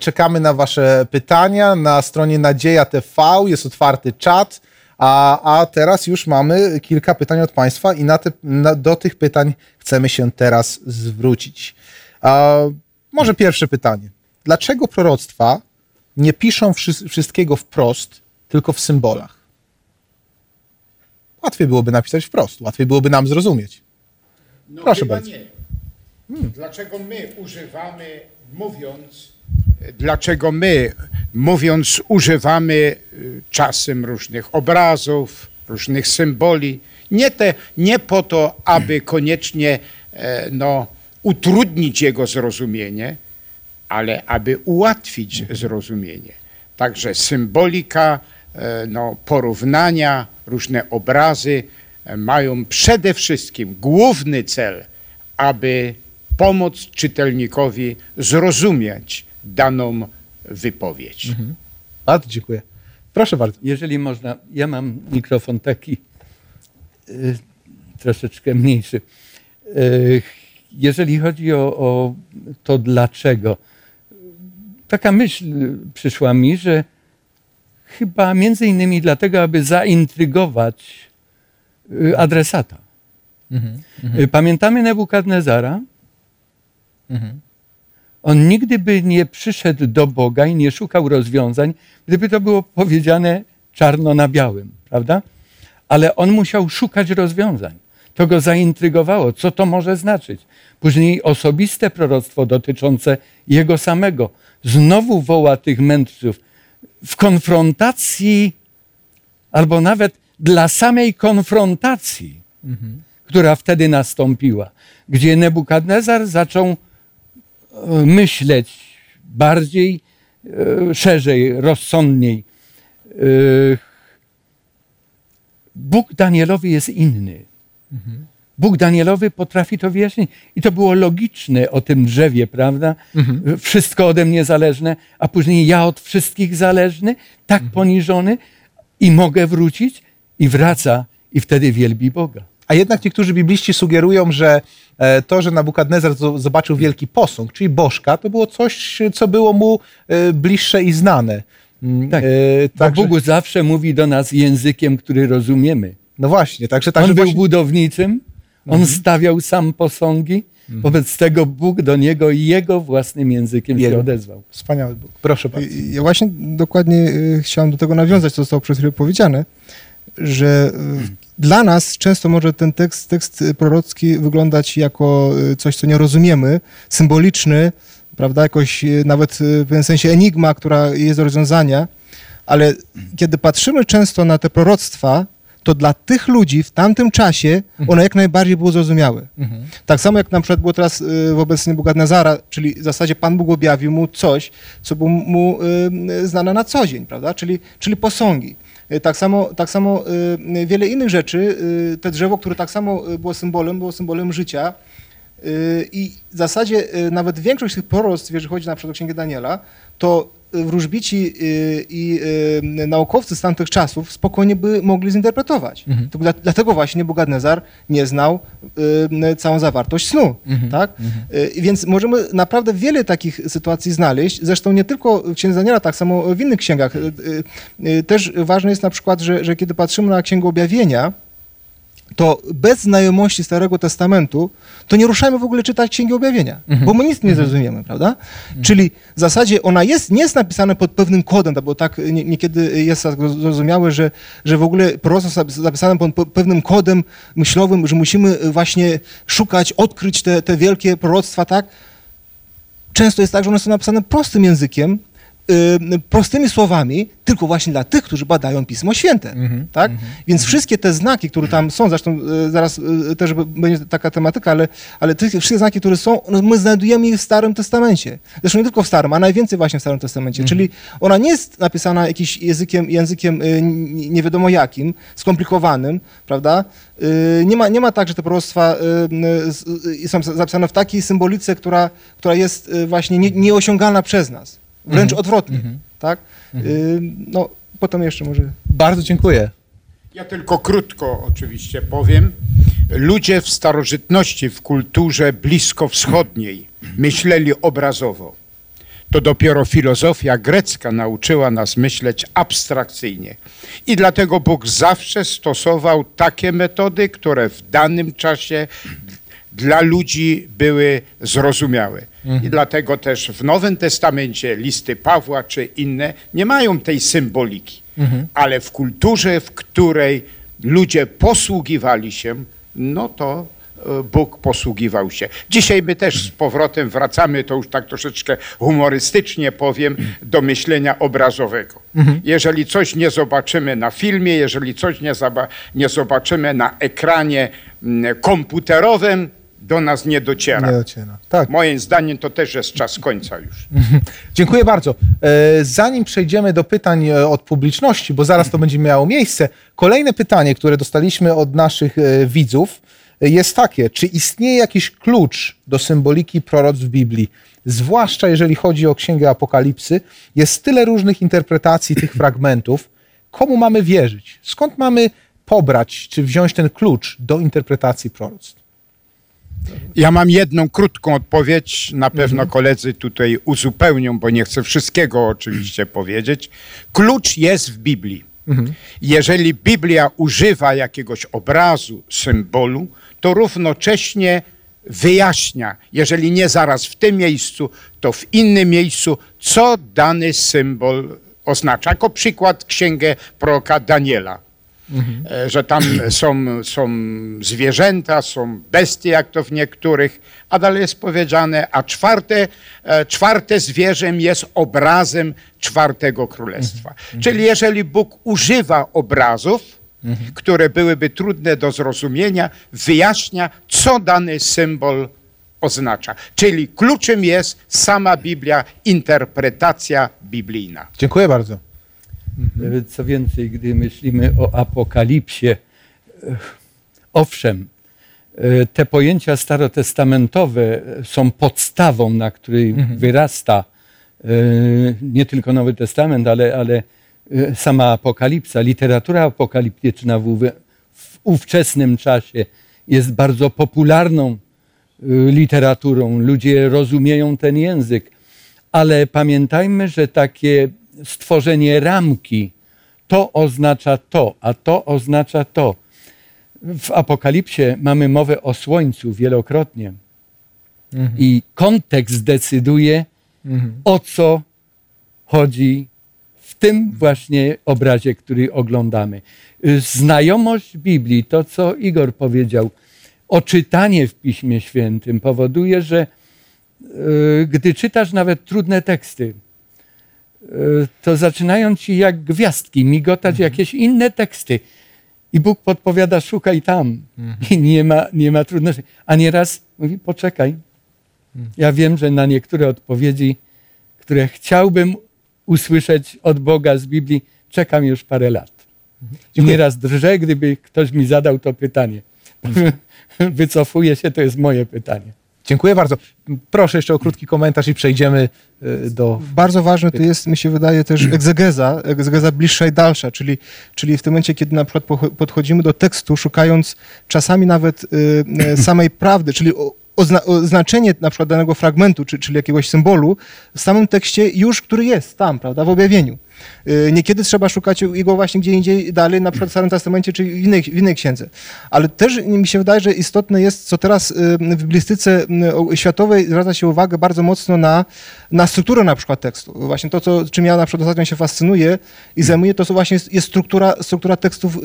Czekamy na Wasze pytania. Na stronie Nadzieja T V jest otwarty czat, a, a teraz już mamy kilka pytań od Państwa i na te, na, do tych pytań chcemy się teraz zwrócić. A, może pierwsze pytanie. Dlaczego proroctwa nie piszą wszy- wszystkiego wprost, tylko w symbolach? Łatwiej byłoby napisać wprost, łatwiej byłoby nam zrozumieć. No, proszę bardzo. Nie. Hmm. Dlaczego my używamy, mówiąc, dlaczego my, mówiąc, używamy czasem różnych obrazów, różnych symboli? Nie, te, nie po to, aby koniecznie no, utrudnić jego zrozumienie, ale aby ułatwić zrozumienie. Także symbolika, no, porównania, różne obrazy mają przede wszystkim główny cel, aby pomóc czytelnikowi zrozumieć daną wypowiedź. Mhm. Bardzo dziękuję. Proszę bardzo. Jeżeli można, ja mam mikrofon taki y, troszeczkę mniejszy. Y, jeżeli chodzi o, o to dlaczego, taka myśl przyszła mi, że chyba między innymi dlatego, aby zaintrygować adresata. Mhm, Pamiętamy Nebukadnezara? Mhm. On nigdy by nie przyszedł do Boga i nie szukał rozwiązań, gdyby to było powiedziane czarno na białym, prawda? Ale on musiał szukać rozwiązań. To go zaintrygowało. Co to może znaczyć? Później osobiste proroctwo dotyczące jego samego. Znowu woła tych mędrców w konfrontacji, albo nawet dla samej konfrontacji, mhm. która wtedy nastąpiła, gdzie Nebukadnezar zaczął myśleć bardziej, szerzej, rozsądniej. Bóg Danielowi jest inny. Mhm. Bóg Danielowy potrafi to wyjaśnić. I to było logiczne o tym drzewie, prawda? Mhm. Wszystko ode mnie zależne, a później ja od wszystkich zależny, tak mhm. poniżony i mogę wrócić i wraca i wtedy wielbi Boga. A jednak niektórzy bibliści sugerują, że to, że Nabukadnezar zobaczył wielki posąg, czyli bożka, to było coś, co było mu bliższe i znane. Tak, tak bo że... Bóg zawsze mówi do nas językiem, który rozumiemy. No właśnie. Także, także on był właśnie... budowniczym, on mhm. stawiał sam posągi, mhm. wobec tego Bóg do niego i jego własnym językiem Jego. się odezwał. Wspaniały Bóg. Proszę bardzo. Ja właśnie dokładnie chciałem do tego nawiązać, co zostało przez chwilę powiedziane, że mhm. dla nas często może ten tekst, tekst prorocki wyglądać jako coś, co nie rozumiemy, symboliczny, prawda, jakoś nawet w pewnym sensie enigma, która jest do rozwiązania, ale kiedy patrzymy często na te proroctwa, to dla tych ludzi w tamtym czasie one jak najbardziej były zrozumiałe. Mhm. Tak samo jak na przykład było teraz wobec Nebukadnezara, czyli w zasadzie Pan Bóg objawił mu coś, co było mu znane na co dzień, prawda, czyli, czyli posągi. Tak samo, tak samo wiele innych rzeczy, te drzewo, które tak samo było symbolem, było symbolem życia i w zasadzie nawet większość tych proroctw, jeżeli chodzi na przykład o Księgę Daniela, to wróżbici i naukowcy z tamtych czasów spokojnie by mogli zinterpretować. Mhm. Tylko dla, dlatego właśnie Bugadnezar nie znał y, całą zawartość snu. Mhm. Tak? Mhm. Y, więc możemy naprawdę wiele takich sytuacji znaleźć. Zresztą nie tylko w Księdze Daniela, tak samo w innych księgach. Y, y, też ważne jest na przykład, że, że kiedy patrzymy na Księgę Objawienia, to bez znajomości Starego Testamentu, to nie ruszajmy w ogóle czytać Księgi Objawienia, mm-hmm. bo my nic nie zrozumiemy, mm-hmm. prawda? Mm-hmm. Czyli w zasadzie ona jest, nie jest napisana pod pewnym kodem, bo tak niekiedy jest zrozumiałe, że, że w ogóle proroctwo jest zapisane pod pewnym kodem myślowym, że musimy właśnie szukać, odkryć te, te wielkie proroctwa, tak? Często jest tak, że one są napisane prostym językiem, prostymi słowami, tylko właśnie dla tych, którzy badają Pismo Święte. Mm-hmm, tak? Mm-hmm. Więc wszystkie te znaki, które tam są, zresztą zaraz też będzie taka tematyka, ale, ale te wszystkie znaki, które są, no my znajdujemy je w Starym Testamencie. Zresztą nie tylko w Starym, a najwięcej właśnie w Starym Testamencie. Mm-hmm. Czyli ona nie jest napisana jakimś językiem, językiem nie wiadomo jakim, skomplikowanym, prawda? Nie ma, nie ma tak, że te proroctwa są zapisane w takiej symbolice, która, która jest właśnie nie, nieosiągalna przez nas. Wręcz mm-hmm. odwrotnie, mm-hmm. tak? Mm-hmm. No, potem jeszcze może... Bardzo dziękuję. Ja tylko krótko oczywiście powiem. Ludzie w starożytności, w kulturze bliskowschodniej myśleli obrazowo. To dopiero filozofia grecka nauczyła nas myśleć abstrakcyjnie. I dlatego Bóg zawsze stosował takie metody, które w danym czasie dla ludzi były zrozumiałe. Mhm. I dlatego też w Nowym Testamencie listy Pawła czy inne nie mają tej symboliki, mhm. ale w kulturze, w której ludzie posługiwali się, no to Bóg posługiwał się. Dzisiaj my też z powrotem wracamy, to już tak troszeczkę humorystycznie powiem, do myślenia obrazowego. Mhm. Jeżeli coś nie zobaczymy na filmie, jeżeli coś nie, zaba- nie zobaczymy na ekranie komputerowym, do nas nie dociera. Nie dociera. Tak. Moim zdaniem to też jest czas końca już. Dziękuję bardzo. Zanim przejdziemy do pytań od publiczności, bo zaraz to będzie miało miejsce, kolejne pytanie, które dostaliśmy od naszych widzów jest takie. Czy istnieje jakiś klucz do symboliki proroctw w Biblii? Zwłaszcza jeżeli chodzi o Księgę Apokalipsy, jest tyle różnych interpretacji tych fragmentów. Komu mamy wierzyć? Skąd mamy pobrać, czy wziąć ten klucz do interpretacji proroctw? Ja mam jedną krótką odpowiedź, na pewno mhm. koledzy tutaj uzupełnią, bo nie chcę wszystkiego oczywiście powiedzieć. Klucz jest w Biblii. Mhm. Jeżeli Biblia używa jakiegoś obrazu, symbolu, to równocześnie wyjaśnia, jeżeli nie zaraz w tym miejscu, to w innym miejscu, co dany symbol oznacza. Jako przykład księgę proroka Daniela. Mhm. Że tam są, są zwierzęta, są bestie, jak to w niektórych, a dalej jest powiedziane, a czwarte, czwarte zwierzę jest obrazem czwartego królestwa. Mhm. Czyli jeżeli Bóg używa obrazów, mhm. które byłyby trudne do zrozumienia, wyjaśnia, co dany symbol oznacza. Czyli kluczem jest sama Biblia, interpretacja biblijna. Dziękuję bardzo. Co więcej, gdy myślimy o apokalipsie, owszem, te pojęcia starotestamentowe są podstawą, na której mhm. wyrasta nie tylko Nowy Testament, ale, ale sama apokalipsa. Literatura apokaliptyczna w, w ówczesnym czasie jest bardzo popularną literaturą. Ludzie rozumieją ten język, ale pamiętajmy, że takie stworzenie ramki, to oznacza to, a to oznacza to. W Apokalipsie mamy mowę o słońcu wielokrotnie mhm. i kontekst decyduje, mhm. o co chodzi w tym właśnie obrazie, który oglądamy. Znajomość Biblii, to co Igor powiedział, oczytanie w Piśmie Świętym powoduje, że yy, gdy czytasz nawet trudne teksty, to zaczynają ci jak gwiazdki migotać mhm. jakieś inne teksty. I Bóg podpowiada, szukaj tam. Mhm. I nie ma, nie ma trudności. A nieraz mówi, poczekaj. Mhm. Ja wiem, że na niektóre odpowiedzi, które chciałbym usłyszeć od Boga z Biblii, czekam już parę lat. I nieraz drżę, gdyby ktoś mi zadał to pytanie. Wycofuję się, to jest moje pytanie. Dziękuję bardzo. Proszę jeszcze o krótki komentarz i przejdziemy do... Bardzo ważne to jest, mi się wydaje, też egzegeza, egzegeza bliższa i dalsza, czyli, czyli w tym momencie, kiedy na przykład podchodzimy do tekstu, szukając czasami nawet samej prawdy, czyli znaczenie na przykład danego fragmentu, czy, czyli jakiegoś symbolu w samym tekście już, który jest tam, prawda, w objawieniu. Niekiedy trzeba szukać jego właśnie gdzie indziej dalej, na przykład w Starym Testamencie czy w innej, w innej księdze. Ale też mi się wydaje, że istotne jest, co teraz w biblistyce światowej zwraca się uwagę bardzo mocno na, na strukturę na przykład tekstu. Właśnie to, co, czym ja na przykład ostatnio się fascynuję i zajmuję, to właśnie jest, jest struktura, struktura tekstów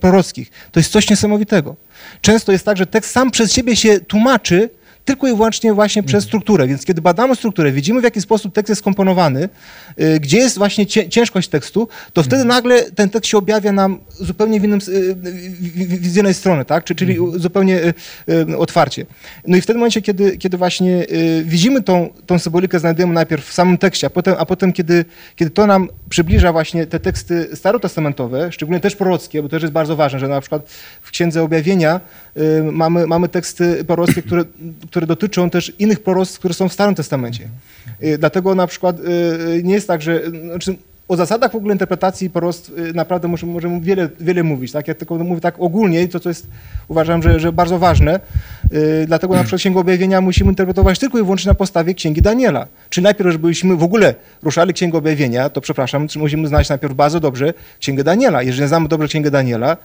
prorockich. To jest coś niesamowitego. Często jest tak, że tekst sam przez siebie się tłumaczy, tylko i wyłącznie właśnie przez strukturę. Więc kiedy badamy strukturę, widzimy w jaki sposób tekst jest skomponowany, y, gdzie jest właśnie cię, ciężkość tekstu, to wtedy nagle ten tekst się objawia nam zupełnie w innym, y, z jednej strony, tak? Czyli mm. zupełnie y, y, otwarcie. No i w tym momencie, kiedy, kiedy właśnie y, widzimy tą, tą symbolikę, znajdujemy najpierw w samym tekście, a potem, a potem kiedy, kiedy to nam przybliża właśnie te teksty starotestamentowe, szczególnie też prorockie, bo to też jest bardzo ważne, że na przykład w Księdze Objawienia y, mamy, mamy teksty prorockie, które które dotyczą też innych proroctw, które są w Starym Testamencie. Dlatego na przykład nie jest tak, że... Znaczy o zasadach w ogóle interpretacji proroctw naprawdę możemy wiele, wiele mówić. Tak? Ja tylko mówię tak ogólnie, to co jest, uważam, że, że bardzo ważne. Dlatego na przykład Księgę Objawienia musimy interpretować tylko i wyłącznie na podstawie Księgi Daniela. Czyli najpierw, żebyśmy w ogóle ruszali Księgę Objawienia, to przepraszam, musimy znać najpierw bardzo dobrze Księgę Daniela. Jeżeli znamy dobrze Księgę Daniela,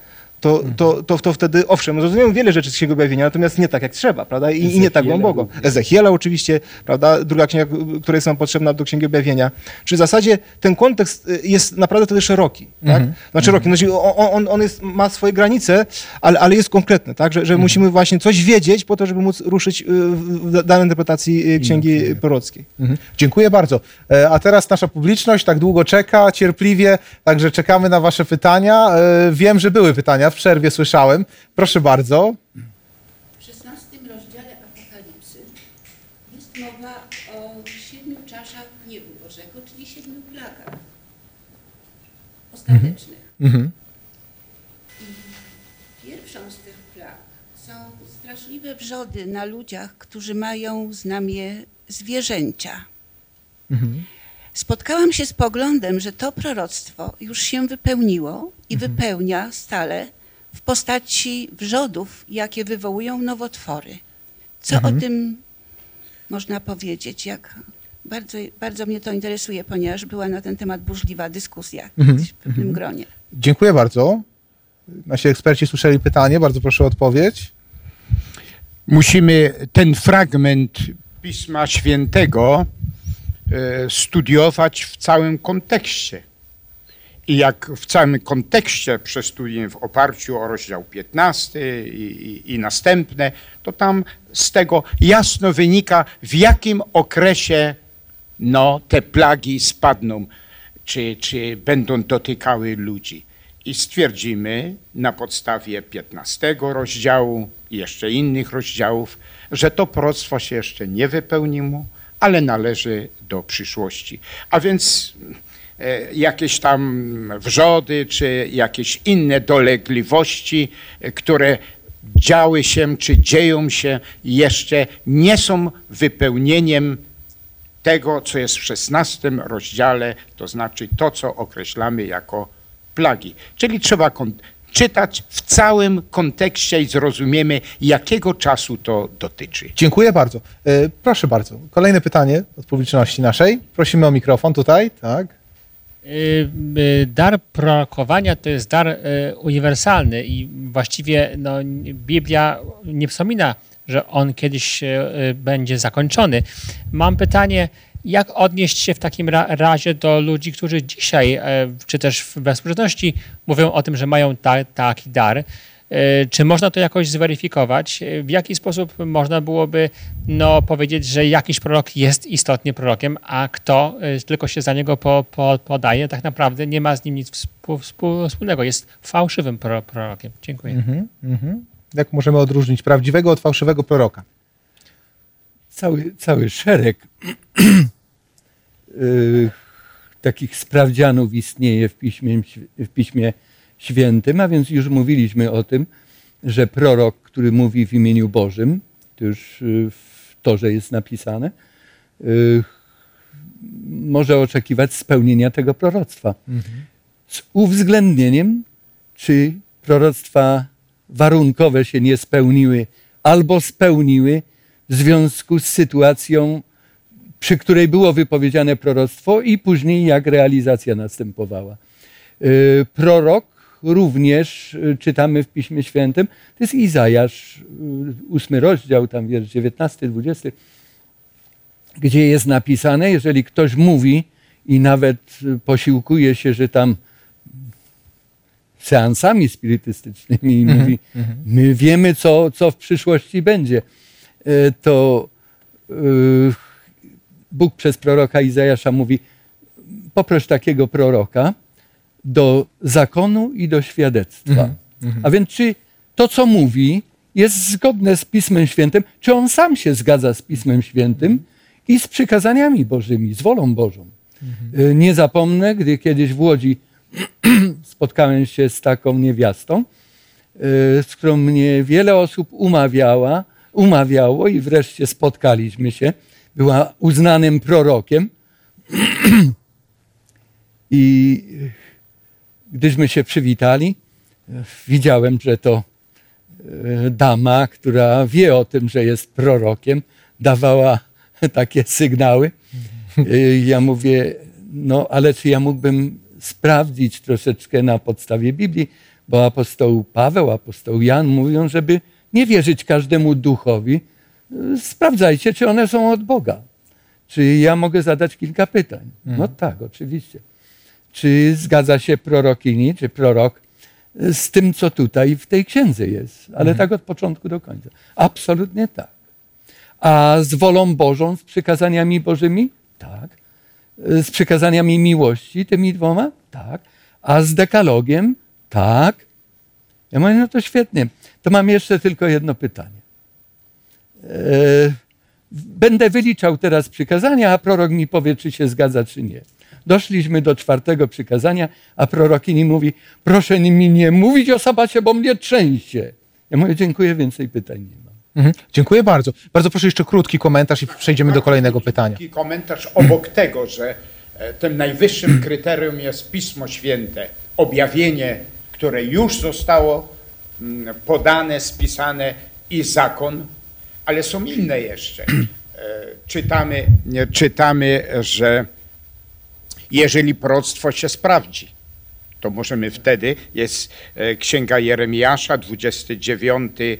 To, to, to, to wtedy, owszem, zrozumiałem wiele rzeczy z Księgi Objawienia, natomiast nie tak jak trzeba, prawda? I, i nie tak głęboko. Ezechiela oczywiście, prawda? Druga księga, która jest nam potrzebna do Księgi Objawienia. Czyli w zasadzie ten kontekst jest naprawdę wtedy szeroki, tak? Mm-hmm. Znaczy szeroki, mm-hmm. znaczy on, on, on jest, ma swoje granice, ale, ale jest konkretny, tak? Że, że mm-hmm. musimy właśnie coś wiedzieć po to, żeby móc ruszyć w danej interpretacji Księgi mm-hmm. Prorockiej. Mm-hmm. Dziękuję bardzo. A teraz nasza publiczność tak długo czeka, cierpliwie, także czekamy na wasze pytania. Wiem, że były pytania. W przerwie słyszałem. Proszę bardzo. W szesnastym rozdziale Apokalipsy jest mowa o siedmiu czaszach gniewu Bożego, czyli siedmiu plagach ostatecznych. Mm-hmm. I pierwszą z tych plag są straszliwe wrzody na ludziach, którzy mają znamię zwierzęcia. Mm-hmm. Spotkałam się z poglądem, że to proroctwo już się wypełniło i mhm. wypełnia stale w postaci wrzodów, jakie wywołują nowotwory. Co mhm. o tym można powiedzieć? Jak bardzo, bardzo mnie to interesuje, ponieważ była na ten temat burzliwa dyskusja mhm. w pewnym mhm. gronie. Dziękuję bardzo. Nasi eksperci słyszeli pytanie. Bardzo proszę o odpowiedź. Musimy ten fragment Pisma Świętego studiować w całym kontekście. I jak w całym kontekście przestudiujemy w oparciu o rozdział piętnasty i, i, i następne, to tam z tego jasno wynika, w jakim okresie no, te plagi spadną, czy, czy będą dotykały ludzi. I stwierdzimy na podstawie piętnastego rozdziału i jeszcze innych rozdziałów, że to proroctwo się jeszcze nie wypełniło, ale należy do przyszłości. A więc jakieś tam wrzody czy jakieś inne dolegliwości, które działy się czy dzieją się, jeszcze nie są wypełnieniem tego, co jest w szesnastym rozdziale, to znaczy to, co określamy jako plagi. Czyli trzeba kon- czytać w całym kontekście i zrozumiemy, jakiego czasu to dotyczy. Dziękuję bardzo. Proszę bardzo, kolejne pytanie od publiczności naszej. Prosimy o mikrofon tutaj, tak. Dar prorokowania to jest dar uniwersalny i właściwie no, Biblia nie wspomina, że on kiedyś będzie zakończony. Mam pytanie, jak odnieść się w takim razie do ludzi, którzy dzisiaj, czy też w bezpośredniości mówią o tym, że mają ta, taki dar? Czy można to jakoś zweryfikować? W jaki sposób można byłoby no, powiedzieć, że jakiś prorok jest istotnie prorokiem, a kto tylko się za niego po, po, podaje, tak naprawdę nie ma z nim nic wspólnego. Jest fałszywym prorokiem. Dziękuję. Mm-hmm, mm-hmm. Jak możemy odróżnić prawdziwego od fałszywego proroka? Cały, cały szereg yy, takich sprawdzianów istnieje w Piśmie, w Piśmie Świętym, a więc już mówiliśmy o tym, że prorok, który mówi w imieniu Bożym, to już w Torze jest napisane, może oczekiwać spełnienia tego proroctwa. Mhm. Z uwzględnieniem, czy proroctwa warunkowe się nie spełniły, albo spełniły w związku z sytuacją, przy której było wypowiedziane proroctwo i później jak realizacja następowała. Prorok również, czytamy w Piśmie Świętym, to jest Izajasz, ósmy rozdział, tam wiersz dziewiętnasty, dwudziesty, gdzie jest napisane, jeżeli ktoś mówi i nawet posiłkuje się, że tam seansami spirytystycznymi i mówi, my wiemy, co, co w przyszłości będzie, to Bóg przez proroka Izajasza mówi, poproś takiego proroka do zakonu i do świadectwa. A więc czy to, co mówi, jest zgodne z Pismem Świętym, czy on sam się zgadza z Pismem Świętym i z przykazaniami Bożymi, z wolą Bożą. Nie zapomnę, gdy kiedyś w Łodzi spotkałem się z taką niewiastą, z którą mnie wiele osób umawiała, umawiało i wreszcie spotkaliśmy się. Była uznanym prorokiem i gdyśmy się przywitali, widziałem, że to dama, która wie o tym, że jest prorokiem, dawała takie sygnały. Ja mówię, no ale czy ja mógłbym sprawdzić troszeczkę na podstawie Biblii, bo apostoł Paweł, apostoł Jan mówią, żeby nie wierzyć każdemu duchowi. Sprawdzajcie, czy one są od Boga. Czy ja mogę zadać kilka pytań? No tak, oczywiście. Czy zgadza się prorokini, czy prorok z tym, co tutaj w tej księdze jest? Ale tak od początku do końca. Absolutnie tak. A z wolą Bożą, z przykazaniami Bożymi? Tak. Z przykazaniami miłości, tymi dwoma? Tak. A z dekalogiem? Tak. Ja mówię, no to świetnie. To mam jeszcze tylko jedno pytanie. Będę wyliczał teraz przykazania, a prorok mi powie, czy się zgadza, czy nie. Doszliśmy do czwartego przykazania, a prorokini mówi, proszę mi nie mówić o sabacie, bo mnie trzęsie. Ja mówię, dziękuję, więcej pytań nie ma. Mhm. Dziękuję bardzo. Bardzo proszę jeszcze krótki komentarz i przejdziemy do kolejnego pytania. Krótki komentarz obok tego, że tym najwyższym kryterium jest Pismo Święte, objawienie, które już zostało podane, spisane i zakon, ale są inne jeszcze. Czytamy, czytamy, że jeżeli proroctwo się sprawdzi, to możemy wtedy, jest Księga Jeremiasza, dwudziesty dziewiąty,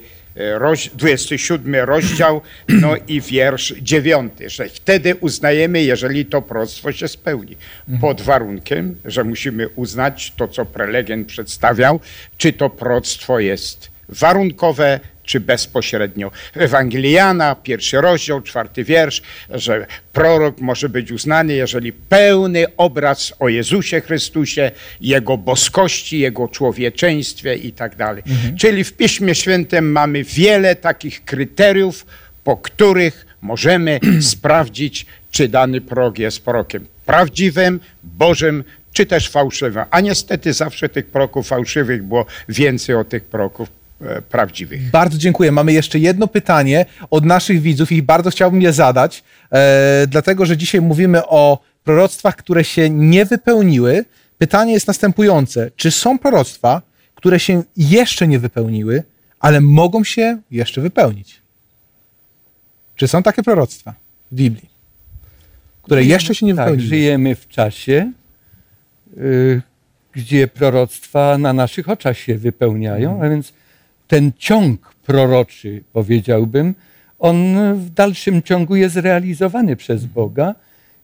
dwudziesty siódmy rozdział, no i wiersz dziewiąty, że wtedy uznajemy, jeżeli to proroctwo się spełni. Pod warunkiem, że musimy uznać to, co prelegent przedstawiał, czy to proroctwo jest warunkowe, czy bezpośrednio. W Ewangelii Jana, pierwszy rozdział, czwarty wiersz, że prorok może być uznany, jeżeli pełny obraz o Jezusie Chrystusie, Jego boskości, Jego człowieczeństwie i tak dalej. Czyli w Piśmie Świętym mamy wiele takich kryteriów, po których możemy sprawdzić, czy dany prorok jest prorokiem prawdziwym, Bożym, czy też fałszywym. A niestety zawsze tych proroków fałszywych było więcej od tych proroków prawdziwych. Bardzo dziękuję. Mamy jeszcze jedno pytanie od naszych widzów i bardzo chciałbym je zadać, e, dlatego, że dzisiaj mówimy o proroctwach, które się nie wypełniły. Pytanie jest następujące. Czy są proroctwa, które się jeszcze nie wypełniły, ale mogą się jeszcze wypełnić? Czy są takie proroctwa w Biblii, które jeszcze się nie wypełniły? Tak, żyjemy w czasie, y, gdzie proroctwa na naszych oczach się wypełniają, a więc ten ciąg proroczy, powiedziałbym, on w dalszym ciągu jest realizowany przez Boga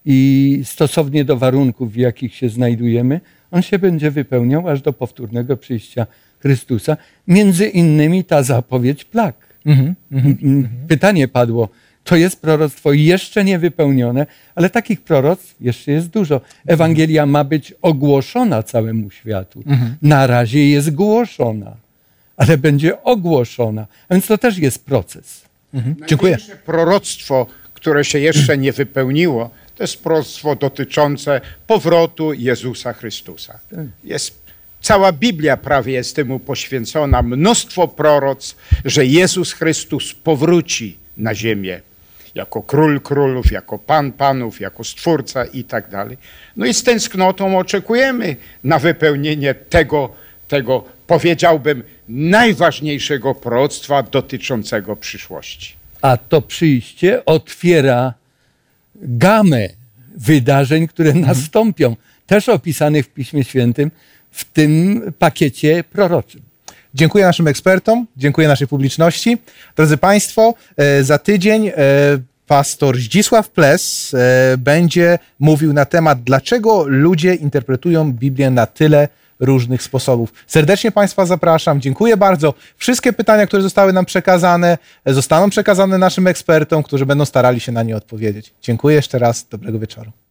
i stosownie do warunków, w jakich się znajdujemy, on się będzie wypełniał aż do powtórnego przyjścia Chrystusa. Między innymi ta zapowiedź plag. Mhm, Pytanie padło, to jest proroctwo jeszcze niewypełnione, ale takich proroctw jeszcze jest dużo. Ewangelia ma być ogłoszona całemu światu. Mhm. Na razie jest głoszona, ale będzie ogłoszona. A więc to też jest proces. Mhm. Dziękuję. Największe proroctwo, które się jeszcze nie wypełniło, to jest proroctwo dotyczące powrotu Jezusa Chrystusa. Jest Cała Biblia prawie jest temu poświęcona, mnóstwo proroc, że Jezus Chrystus powróci na ziemię jako król królów, jako pan panów, jako stwórca i tak dalej. No i z tęsknotą oczekujemy na wypełnienie tego, tego powiedziałbym, najważniejszego proroctwa dotyczącego przyszłości. A to przyjście otwiera gamę wydarzeń, które nastąpią, też opisanych w Piśmie Świętym, w tym pakiecie proroczym. Dziękuję naszym ekspertom, dziękuję naszej publiczności. Drodzy Państwo, za tydzień pastor Zdzisław Ples będzie mówił na temat, dlaczego ludzie interpretują Biblię na tyle różnych sposobów. Serdecznie Państwa zapraszam, dziękuję bardzo. Wszystkie pytania, które zostały nam przekazane, zostaną przekazane naszym ekspertom, którzy będą starali się na nie odpowiedzieć. Dziękuję jeszcze raz, dobrego wieczoru.